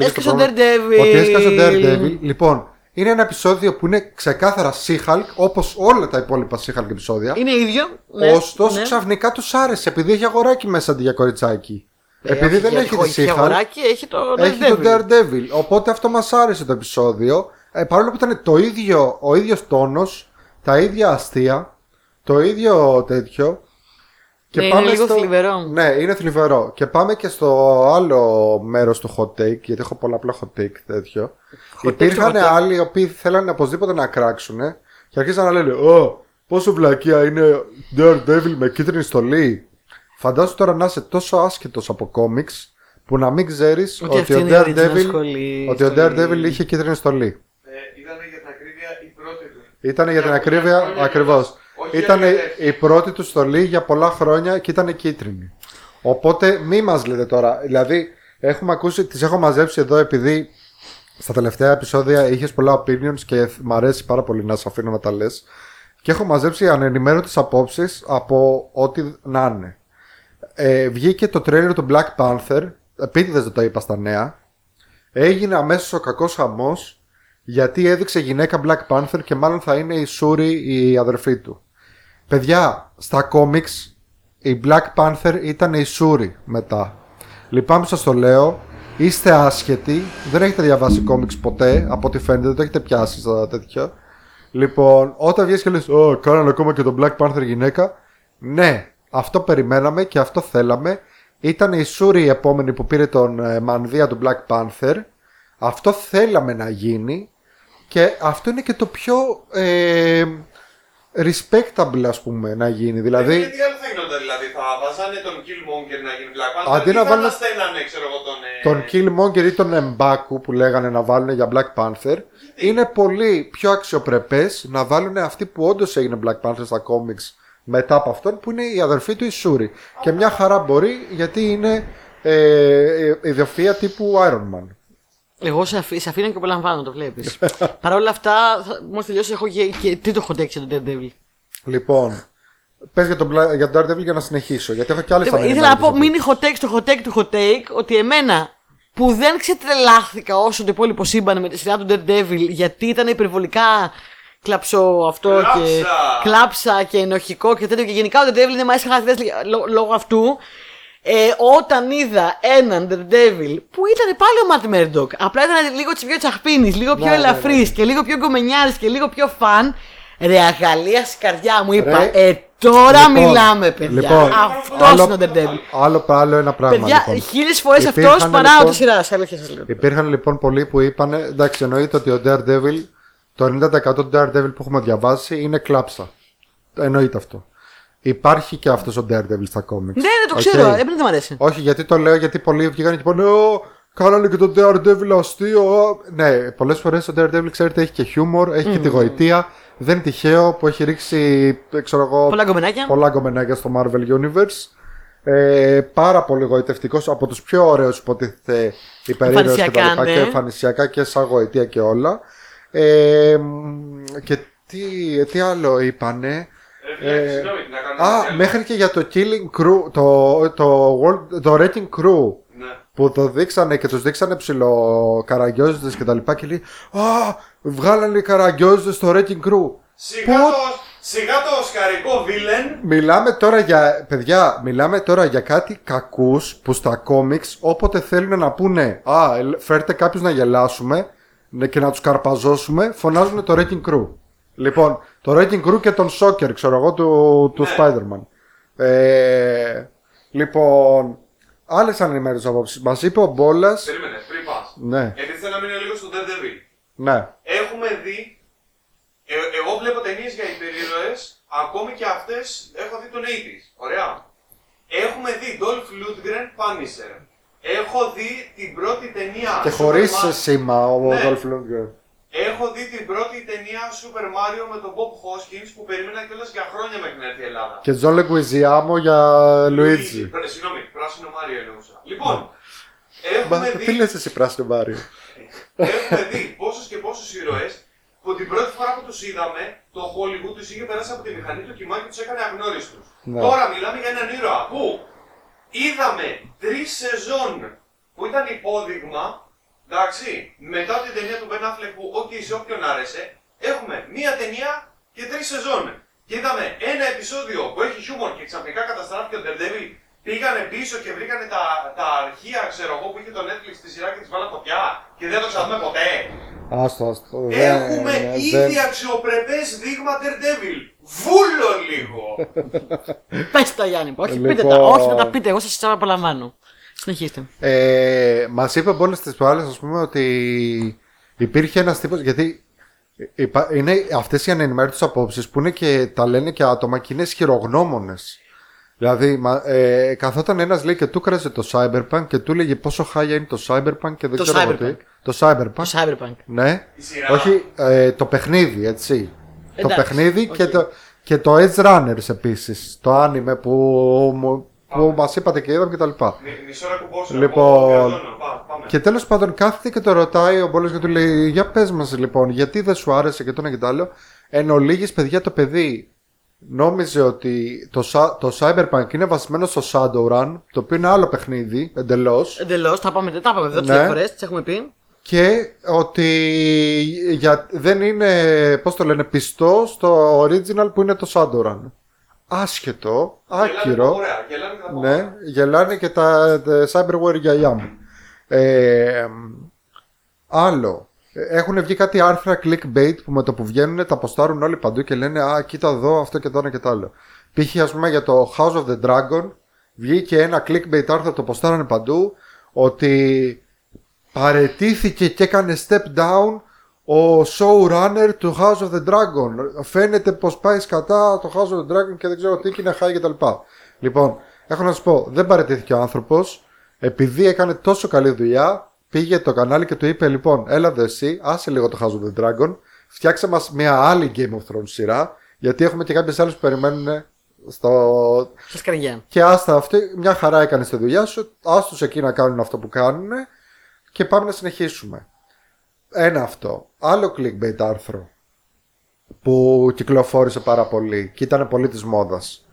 έσκασε ο Daredevil. Ότι έσκασε ο Daredevil. Λοιπόν, είναι ένα επεισόδιο που είναι ξεκάθαρα She-Hulk, όπως όλα τα υπόλοιπα She-Hulk επεισόδια. Είναι ίδιο. Ναι, ωστόσο, ναι, ξαφνικά τους άρεσε επειδή έχει αγοράκι μέσα αντί για κοριτσάκι. Ε, επειδή έχει, δεν για, έχει τη She-Hulk. Έχει αγοράκι, έχει το Daredevil. Έχει το Daredevil. Οπότε αυτό μας άρεσε το επεισόδιο. Ε, παρόλο που ήταν το ίδιο, ο ίδιος τόνος, τα ίδια αστεία, το ίδιο τέτοιο. Και ναι, πάμε είναι λίγο στο... θλιβερό. Ναι, είναι θλιβερό. Και πάμε και στο άλλο μέρος του hot take, γιατί έχω πολλαπλά hot take τέτοιο. Hot Υπήρχαν hot άλλοι οι οποίοι θέλανε οπωσδήποτε να κράξουν και αρχίσαν να λένε: Ω, πόσο βλακεία είναι Daredevil με κίτρινη στολή. Φαντάζομαι τώρα να είσαι τόσο άσχετος από κόμιξς που να μην ξέρεις ότι, ότι, ο, Daredevil, σχολή, ότι ο Daredevil είχε κίτρινη στολή. Ε, ήταν για την ακρίβεια η πρώτη του. Ήταν για την ακρίβεια ακριβώς. Ήταν η πρώτη του στολή για πολλά χρόνια και ήταν κίτρινη. Οπότε μη μας λέτε τώρα. Δηλαδή έχουμε ακούσει, τις έχω μαζέψει εδώ επειδή στα τελευταία επεισόδια είχες πολλά opinions και μ' αρέσει πάρα πολύ να σε αφήνω να τα λες. Και έχω μαζέψει ανενημέρωτες απόψεις από ό,τι να είναι. ε, Βγήκε το τρέιλερ του Black Panther. Επίτηδες δεν το είπα στα νέα. Έγινε αμέσως ο κακός χαμός γιατί έδειξε γυναίκα Black Panther και μάλλον θα είναι η Σούρι η αδερφή του. Παιδιά, στα κόμιξ η Black Panther ήταν η Σούρι μετά. Λυπάμαι που σας το λέω. Είστε άσχετοι. Δεν έχετε διαβάσει κόμιξ ποτέ. Από ό,τι φαίνεται δεν το έχετε πιάσει στα τέτοια. Λοιπόν, όταν βγες και λες «Ω, κάνανε ακόμα και τον Black Panther γυναίκα». Ναι, αυτό περιμέναμε και αυτό θέλαμε. Ήταν η Σούρι η επόμενη που πήρε τον ε, μανδύα του Black Panther. Αυτό θέλαμε να γίνει. Και αυτό είναι και το πιο... Ε, respectable, ας πούμε, να γίνει. Δηλαδή. Ε, τι άλλο θα γινόταν, δηλαδή, θα βάζανε τον Killmonger να γίνει Black Panther. Αντί να βάλουν. Θα στέλνανε, ξέρω εγώ, τον. Τον Killmonger ή τον M'Baku που λέγανε να βάλουν για Black Panther. Γιατί? Είναι πολύ πιο αξιοπρεπές να βάλουν αυτή που όντως έγινε Black Panther στα comics μετά από αυτόν που είναι η αδερφή του η Shuri. Okay. Και μια χαρά μπορεί γιατί είναι ε, ιδιοφυΐα τύπου Iron Man. Εγώ σε αφήνω και απολαμβάνω, το βλέπεις. Παρ' όλα αυτά, μόλις τελειώσει, έχω και τρίτο hot take για τον Daredevil. Λοιπόν, πες για τον Daredevil για να συνεχίσω, γιατί έχω και άλλες αναγκές. Ήθελα να πω mini hot take στο hot take του hot take, ότι εμένα που δεν ξετρελάχθηκα όσο το υπόλοιπο σύμπαν με τη σειρά του Daredevil, γιατί ήταν υπερβολικά κλαψό αυτό και κλάψα και ενοχικό και τέτοιο. Και γενικά ο Daredevil είναι μάλιστα χαρακτηρές λόγω αυτού. Ε, όταν είδα έναν Daredevil που ήταν πάλι ο Matt Murdock, απλά ήταν λίγο πιο τσαχπίνης, λίγο πιο ναι, ελαφρύς ναι, ναι. και λίγο πιο γκομενιάρης και λίγο πιο φαν, ρε αγαλία στη καρδιά μου είπα, ρε. ε τώρα λοιπόν, μιλάμε παιδιά, λοιπόν, αυτός είναι ο Daredevil. Άλλο άλλο ένα πράγμα παιδιά, λοιπόν. Χίλιες φορές υπήρχαν, αυτός παρά λοιπόν, ό,τι σειράς. Υπήρχαν λοιπόν πολλοί που είπαν, εντάξει εννοείται ότι ο Daredevil, το ενενήντα τοις εκατό του Daredevil που έχουμε διαβάσει είναι κλάψα, εννοείται αυτό. Υπάρχει και αυτός ο Daredevil στα comics. Ναι, δεν το ξέρω, okay. δεν μου αρέσει. Όχι, γιατί το λέω, γιατί πολλοί βγήκαν και πάνε «Ω, κάνανε και τον Daredevil αστείο». Ναι, πολλές φορές ο Daredevil, ξέρετε, έχει και χιούμορ, έχει mm. και τη γοητεία. Δεν είναι τυχαίο που έχει ρίξει, ξέρω εγώ, πολλά γκομενάκια, πολλά γκομενάκια στο Marvel Universe. Ε, πάρα πολύ γοητευτικός, από τους πιο ωραίους υποτίθεται υπερήρωες και τα λοιπά. Ναι. Και εμφανισιακά και σαν γοητεία και όλα. Ε, και τι, τι άλλο είπανε. Ε, α, μέχρι και για το Killing Crew, το, το, World, το Rating Crew ναι. που το δείξανε και τους δείξανε ψιλοκαραγκιόζητες και τα λοιπά και λέει «Α, βγάλανε οι καραγκιόζητες στο Rating Crew». Σιγά, Πο... Σιγά το οσκαρικό βίλεν. Μιλάμε τώρα για, παιδιά, μιλάμε τώρα για κάτι κακούς που στα κόμιξ όποτε θέλουν να πούνε α, φέρτε κάποιους να γελάσουμε και να τους καρπαζώσουμε, φωνάζουν το Wrecking Crew. Λοιπόν, το Wrecking Crew και τον Shocker, ξέρω εγώ, του, του ναι. Spider-Man. Ε, λοιπόν, άλλες ανημέρες απόψεις. Μας είπε ο Μπόλας. Περίμενε, πριν πας. Ναι. Γιατί θέλω να μείνω λίγο στο Daredevil. Ναι. Έχουμε δει. Ε, εγώ βλέπω ταινίες για υπερήρωες, ακόμη και αυτές έχω δει τον ογδόντα. Ωραία. Έχουμε δει Dolph Lundgren Punisher. Έχω δει την πρώτη ταινία. Και χωρίς σήμα ο ναι. Dolph Lundgren. Έχω δει την πρώτη ταινία Super Mario με τον Bob Hoskins που περίμενα κιόλας για χρόνια μέχρι να έρθει η Ελλάδα. Και John Leguizamo για Luigi. Συγγνώμη, πράσινο Μάριο εννοούσα. Λοιπόν, έχουμε Μα, δει. Τι λες εσύ, πράσινο Μάριο. Έχουμε δει πόσους και πόσους ήρωες. Που την πρώτη φορά που τους είδαμε, το Hollywood τους είχε περάσει από τη μηχανή του κοιμά και τους έκανε αγνώριστους. Ναι. Τώρα μιλάμε για έναν ήρωα που είδαμε τρεις σεζόν που ήταν υπόδειγμα, εντάξει, μετά την ταινία του Ben Affleck που όχι σε όποιον άρεσε, έχουμε μία ταινία και τρεις σεζόν. Και είδαμε ένα επεισόδιο που έχει χιούμορ και ξαφνικά καταστράφηκε ο Daredevil, πήγανε πίσω και βρήκανε τα, τα αρχεία, ξέρω εγώ, που είχε το Netflix στη σειρά και τις βάλανε φωτιά και δεν το ξαναδούμε ποτέ. Άστο, άστο. Έχουμε ναι, ναι, ήδη ναι. αξιοπρεπές δείγμα Daredevil. Βούλο λίγο. Πες τα Γιάννη, όχι λοιπόν... πείτε τα, όχι να τα πείτε, εγώ σας απολαμβάνω. Συνεχίστε. Ε, μας είπε μόλις τις προάλλες, ας πούμε, ότι υπήρχε ένας τύπος, γιατί υπά... είναι αυτές οι ανενημέρωτες απόψεις που είναι και τα λένε και άτομα και είναι χειρογνώμονες. Δηλαδή, ε, καθόταν ένας λέει και του κράζε το Cyberpunk και του λέγε πόσο χάλια είναι το Cyberpunk και δεν το ξέρω cyberpunk. τι. Το Cyberpunk. Το Cyberpunk. Ναι. Όχι, ε, το παιχνίδι, έτσι. Εντάξει, το παιχνίδι okay. και, το, και το Edge Runners επίσης. Το anime που, που μας είπατε και είδαμε κτλ. Μισό να Λοιπόν. Και τέλος πάντων κάθεται και το ρωτάει ο Μπόλος και του λέει: για πες μας λοιπόν, γιατί δεν σου άρεσε και το ένα και το άλλο. Εν ολίγης, παιδιά, το παιδί νόμιζε ότι το, το Cyberpunk είναι βασισμένο στο Shadowrun, το οποίο είναι άλλο παιχνίδι, εντελώς. Εντελώς, τα πάμε, τα πάμε εδώ τις διαφορές, τις έχουμε πει. Και ότι για, δεν είναι, πώς το λένε, πιστό στο original που είναι το Shadowrun. Άσχετο, άκυρο. Ωραία, γελάνε τα πόδια. Ναι, γελάνε και τα, τα Cyberware για Yam. Ε, άλλο. Έχουν βγει κάτι άρθρα clickbait που με το που βγαίνουν τα ποστάρουν όλοι παντού και λένε α, κοίτα εδώ αυτό και το ένα και το άλλο. Π.χ. ας πούμε για το House of the Dragon βγήκε ένα clickbait άρθρα, το ποστάρανε παντού, ότι παρετήθηκε και έκανε step down ο showrunner του House of the Dragon. Φαίνεται πως πάει σκατά το House of the Dragon και δεν ξέρω τι, και είναι high κτλ. Λοιπόν, έχω να σας πω, δεν παρετήθηκε ο άνθρωπος, επειδή έκανε τόσο καλή δουλειά. Πήγε το κανάλι και του είπε: λοιπόν, έλα δε εσύ, άσε λίγο το House of the Dragon, φτιάξε μας μια άλλη Game of Thrones σειρά, γιατί έχουμε και κάποιες άλλες που περιμένουν στο. Σας καρδιά. Και άστα αυτή, μια χαρά έκανες τη δουλειά σου, άστους εκεί να κάνουν αυτό που κάνουν και πάμε να συνεχίσουμε. Ένα αυτό. Άλλο clickbait άρθρο που κυκλοφόρησε πάρα πολύ και ήταν πολύ της μόδας.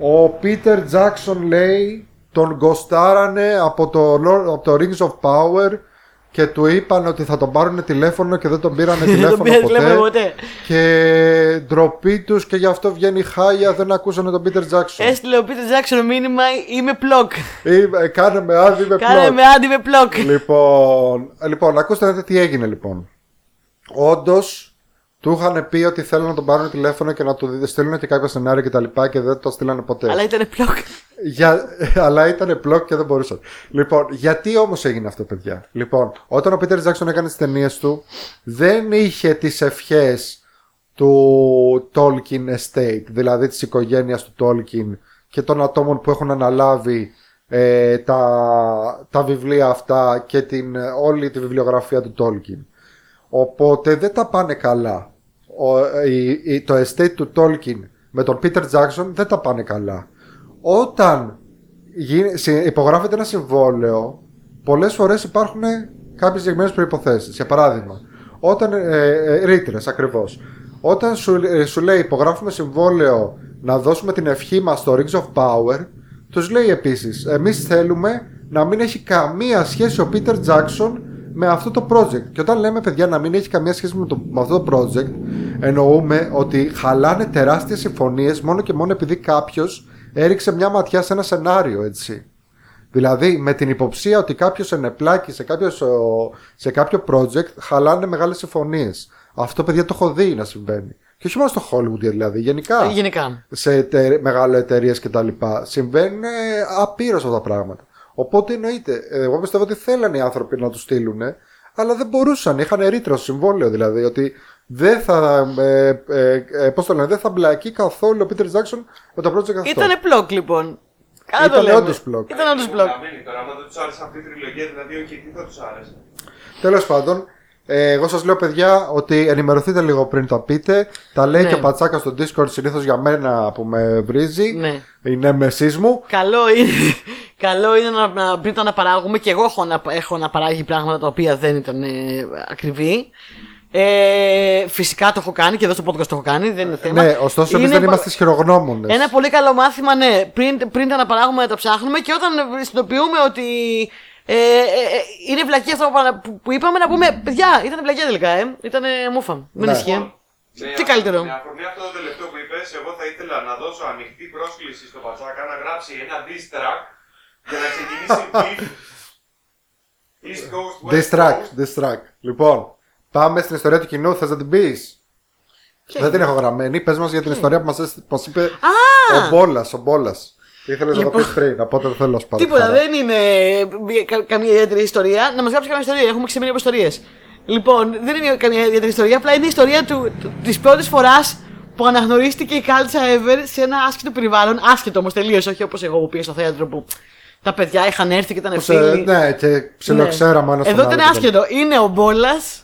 Ο Peter Jackson λέει. Τον γκοστάρανε από το, από το Rings of Power και του είπαν ότι θα τον πάρουν τηλέφωνο και δεν τον πήρανε τηλέφωνο ποτέ. Και ντροπή τους και γι' αυτό βγαίνει χάλια, δεν ακούσανε τον Peter Jackson. Έστειλε ο Peter Jackson μήνυμα, είμαι πλοκ. Κάνε με άντι, είμαι πλοκ. Κάνε με άντι, είμαι πλοκ. Λοιπόν, λοιπόν, ακούστε τι έγινε λοιπόν. Όντως, του είχαν πει ότι θέλουν να τον πάρουν τηλέφωνο και να του στείλουν και κάποια σενάρια και τα λοιπά και δεν το στείλανε ποτέ. Αλλά ήταν πλοκ. Για... Αλλά ήταν πλοκ και δεν μπορούσαν. Λοιπόν, γιατί όμως έγινε αυτό, παιδιά. Λοιπόν, όταν ο Peter Jackson έκανε τις ταινίες του, δεν είχε τις ευχές του Tolkien Estate, δηλαδή της οικογένειας του Tolkien και των ατόμων που έχουν αναλάβει ε, τα, τα βιβλία αυτά και την, όλη τη βιβλιογραφία του Tolkien. Οπότε δεν τα πάνε καλά. Ο, η, η, το estate του Tolkien με τον Peter Jackson δεν τα πάνε καλά. Όταν υπογράφεται ένα συμβόλαιο, πολλές φορές υπάρχουν κάποιες συγκεκριμένες προϋποθέσεις. Για παράδειγμα, όταν, ε, ε, ρήτρες ακριβώς. Όταν σου, ε, σου λέει υπογράφουμε συμβόλαιο να δώσουμε την ευχή μας στο Rings of Power, τους λέει επίσης εμείς θέλουμε να μην έχει καμία σχέση ο Peter Jackson με αυτό το project. Και όταν λέμε παιδιά να μην έχει καμία σχέση με, το, με αυτό το project, Εννοούμε ότι χαλάνε τεράστιες συμφωνίες μόνο και μόνο επειδή κάποιος έριξε μια ματιά σε ένα σενάριο, έτσι. Δηλαδή με την υποψία ότι κάποιος ενεπλάκει σε κάποιο, σε κάποιο project, χαλάνε μεγάλες συμφωνίες. Αυτό, παιδιά, το έχω δει να συμβαίνει. Και όχι μόνο στο Hollywood, δηλαδή. Γενικά. Γενικά. Σε εταιρε... μεγάλες εταιρείες κτλ. Συμβαίνουν απείρως αυτά τα πράγματα. Οπότε εννοείται. Εγώ πιστεύω ότι θέλανε οι άνθρωποι να τους στείλουν, αλλά δεν μπορούσαν. Είχαν ρήτρα στο συμβόλαιο, δηλαδή. Ότι δεν θα. Ε, ε, πώς το λένε, δεν θα μπλακεί καθόλου ο Peter Jackson με το project αυτό. Ήτανε πλοκ, λοιπόν. Κάτω Ήτανε όντως πλοκ. Ήτανε όντως πλοκ. Τώρα, άμα δεν τους άρεσε αυτή η τριλογία, δηλαδή, όχι, τι θα τους άρεσε. Τέλος πάντων. Εγώ σας λέω, παιδιά, ότι ενημερωθείτε λίγο πριν τα πείτε. Τα λέει ναι. και ο Πατσάκας στο Discord συνήθως για μένα που με βρίζει. Ναι. Είναι μεσής μου. Καλό είναι, καλό είναι να, να, πριν το αναπαράγουμε. Και εγώ έχω να, έχω να παράγει πράγματα τα οποία δεν ήταν ε, ακριβή. Ε, φυσικά το έχω κάνει και εδώ στο podcast το έχω κάνει. Δεν είναι θέμα. Ναι, ωστόσο εμείς δεν είμαστε χειρογνώμονες. Ένα πολύ καλό μάθημα, ναι. Πριν, πριν τα αναπαράγουμε να τα ψάχνουμε και όταν συνειδητοποιούμε ότι. Ε, ε, ε, είναι βλακία αυτά που, που είπαμε, να πούμε παιδιά, ήταν βλακία τελικά, ε. Ήταν μούφα. Μην ισχύει. Τι καλύτερο. Με αφορμή αυτό το τελευταίο που είπες, εγώ θα ήθελα να δώσω ανοιχτή πρόσκληση στο Πατσάκα να γράψει ένα diss track για να ξεκινήσει beef East Coast, West Coast. Diss track, diss track. Λοιπόν, πάμε στην ιστορία του κοινού, θες να την πεις? Δεν την έχω γραμμένη, πες μας για την ιστορία που μας είπε ο Μπόλας, ο Μπόλας. Ήθελες λοιπόν, να το πεις πριν, από ό,τι θέλω να σου πάρω. Τίποτα, δεν είναι κα, καμία ιδιαίτερη ιστορία. Να μας γράψει καμία ιστορία, έχουμε ξεμείνει από ιστορίες. Λοιπόν, δεν είναι καμία ιδιαίτερη ιστορία, απλά είναι η ιστορία του, του, της πρώτης φοράς που αναγνωρίστηκε η κάλτσα ever σε ένα άσχετο περιβάλλον. Άσχετο όμως τελείως, όχι όπως εγώ που πήγα στο θέατρο που τα παιδιά είχαν έρθει και ήταν ευθύλοι. Ναι, και ψιλοξέραμε ένα στον άλλο. Εδώ ήταν άσχετο. Είναι ο Μπόλας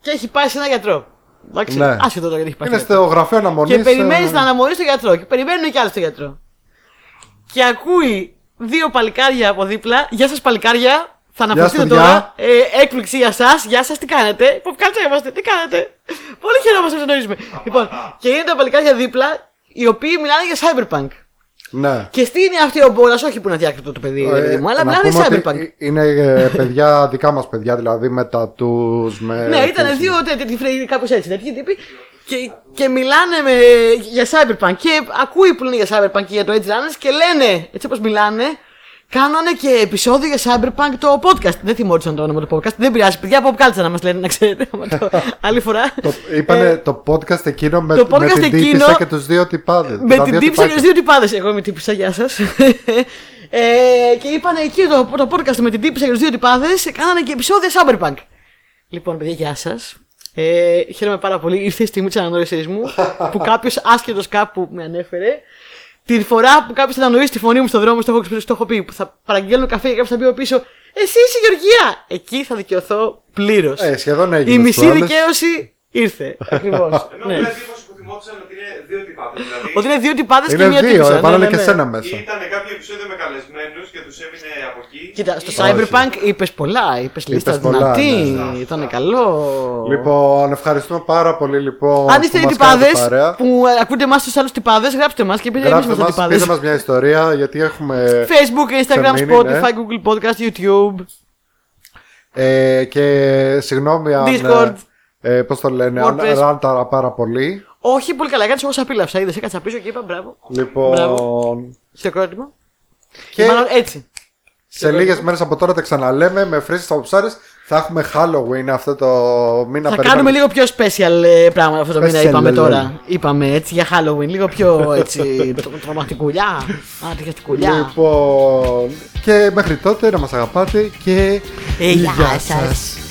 και έχει πάει σε έναν γιατρό. Εντάξει, ναι. Άσχετο το γιατί έχει πάει. Είναι στο γραφείο αναμονής. Και περιμένει να αναμονήσει τον γιατρό και περιμένουν κι άλλοι στον γιατρό. Και ακούει δύο παλικάρια από δίπλα. Γεια σας, παλικάρια. Θα αναφερθείτε τώρα. Ε, έκπληξη για σας. Γεια σας, τι κάνετε? Ποπ Κάλτσα είμαστε, τι κάνετε? Πολύ χαιρόμαστε να γνωρίζουμε. Λοιπόν, και είναι τα παλικάρια δίπλα, οι οποίοι μιλάνε για Cyberpunk. Ναι. Και τι είναι αυτή ο Μπόλας, όχι που είναι αδιάκριτο το παιδί, ε, παιδί μου, αλλά μιλάνε για Cyberpunk. Είναι παιδιά, δικά μας παιδιά, δηλαδή μετά τους. Με ναι, ήταν δύο τέτοιοι, κάπως έτσι, τέτοιοι τύποι. Και, και μιλάνε με, για Cyberpunk και ακούει που λένε για Cyberpunk και για το Edge Runners και λένε, έτσι όπως μιλάνε, κάνανε και επεισόδιο για Cyberpunk το podcast. Δεν θυμόντουσαν το όνομα του podcast, δεν πειράζει. Παιδιά, Pop Culture να μας λένε, να ξέρετε. Το, άλλη φορά. Το, είπανε το podcast εκείνο με, το podcast με την εκείνο, τύπισσα και τους δύο τυπάδες. Με την τύπισσα και τους δύο τυπάδες. Εγώ με τύπισσα, γεια σας. ε, και είπανε εκεί το, το podcast με την τύπισσα και τους δύο τυπάδες, κάνανε και επεισόδια Cyberpunk. Λοιπόν, παιδιά, γεια σας. Ε, χαίρομαι πάρα πολύ. Ήρθε η στιγμή της αναγνώρισης μου που κάποιος άσχετος κάπου με ανέφερε. Την φορά που κάποιος αναγνωρίσει τη φωνή μου στον δρόμο, στο έχω, στο έχω πει, που θα παραγγέλνω καφέ και κάποιος θα πει από πίσω, εσύ είσαι η Γεωργία! Εκεί θα δικαιωθώ πλήρως. Ε, σχεδόν έγινε. Η μισή δικαίωση ήρθε. Ακριβώς. Ναι. Ότι είναι δύο τυπάδες και μία τύπισσα. Βάλανε και σένα μέσα. Ήταν κάποιο επεισόδιο με καλεσμένους και τους έμεινε από εκεί. Κοίτα, στο Cyberpunk είπες πολλά, είπες λίστα δυνατή, ήταν καλό. Λοιπόν, ευχαριστούμε πάρα πολύ λοιπόν. Αν είστε οι τυπάδες που ακούτε εμάς τους άλλους τυπάδες, γράψτε μας και πείτε εμείς μας τα τυπάδες. Πείτε μας μια ιστορία, γιατί έχουμε Facebook, Instagram, Spotify, Google Podcast, YouTube. Και συγγνώμη αν. Discord. Πώς το λένε, αν ράνταρα πάρα πολύ. Όχι, πολύ καλά. Κάτσε, εγώ σαπίλαψα. Είδες, έκατσα πίσω και είπα μπράβο. Λοιπόν. Χειροκρότημα. Και μάλλον έτσι. Σε λίγες μέρες από τώρα τα ξαναλέμε με φρέσκες από ψάρες. Θα έχουμε Halloween αυτό το μήνα. Θα κάνουμε λίγο πιο special πράγματα αυτό το μήνα, είπαμε τώρα. Είπαμε έτσι για Halloween. Λίγο πιο έτσι. Τρομακτικούλια. Αντιχαστικούλια. Λοιπόν. Και μέχρι τότε να μας αγαπάτε και. Γεια σας.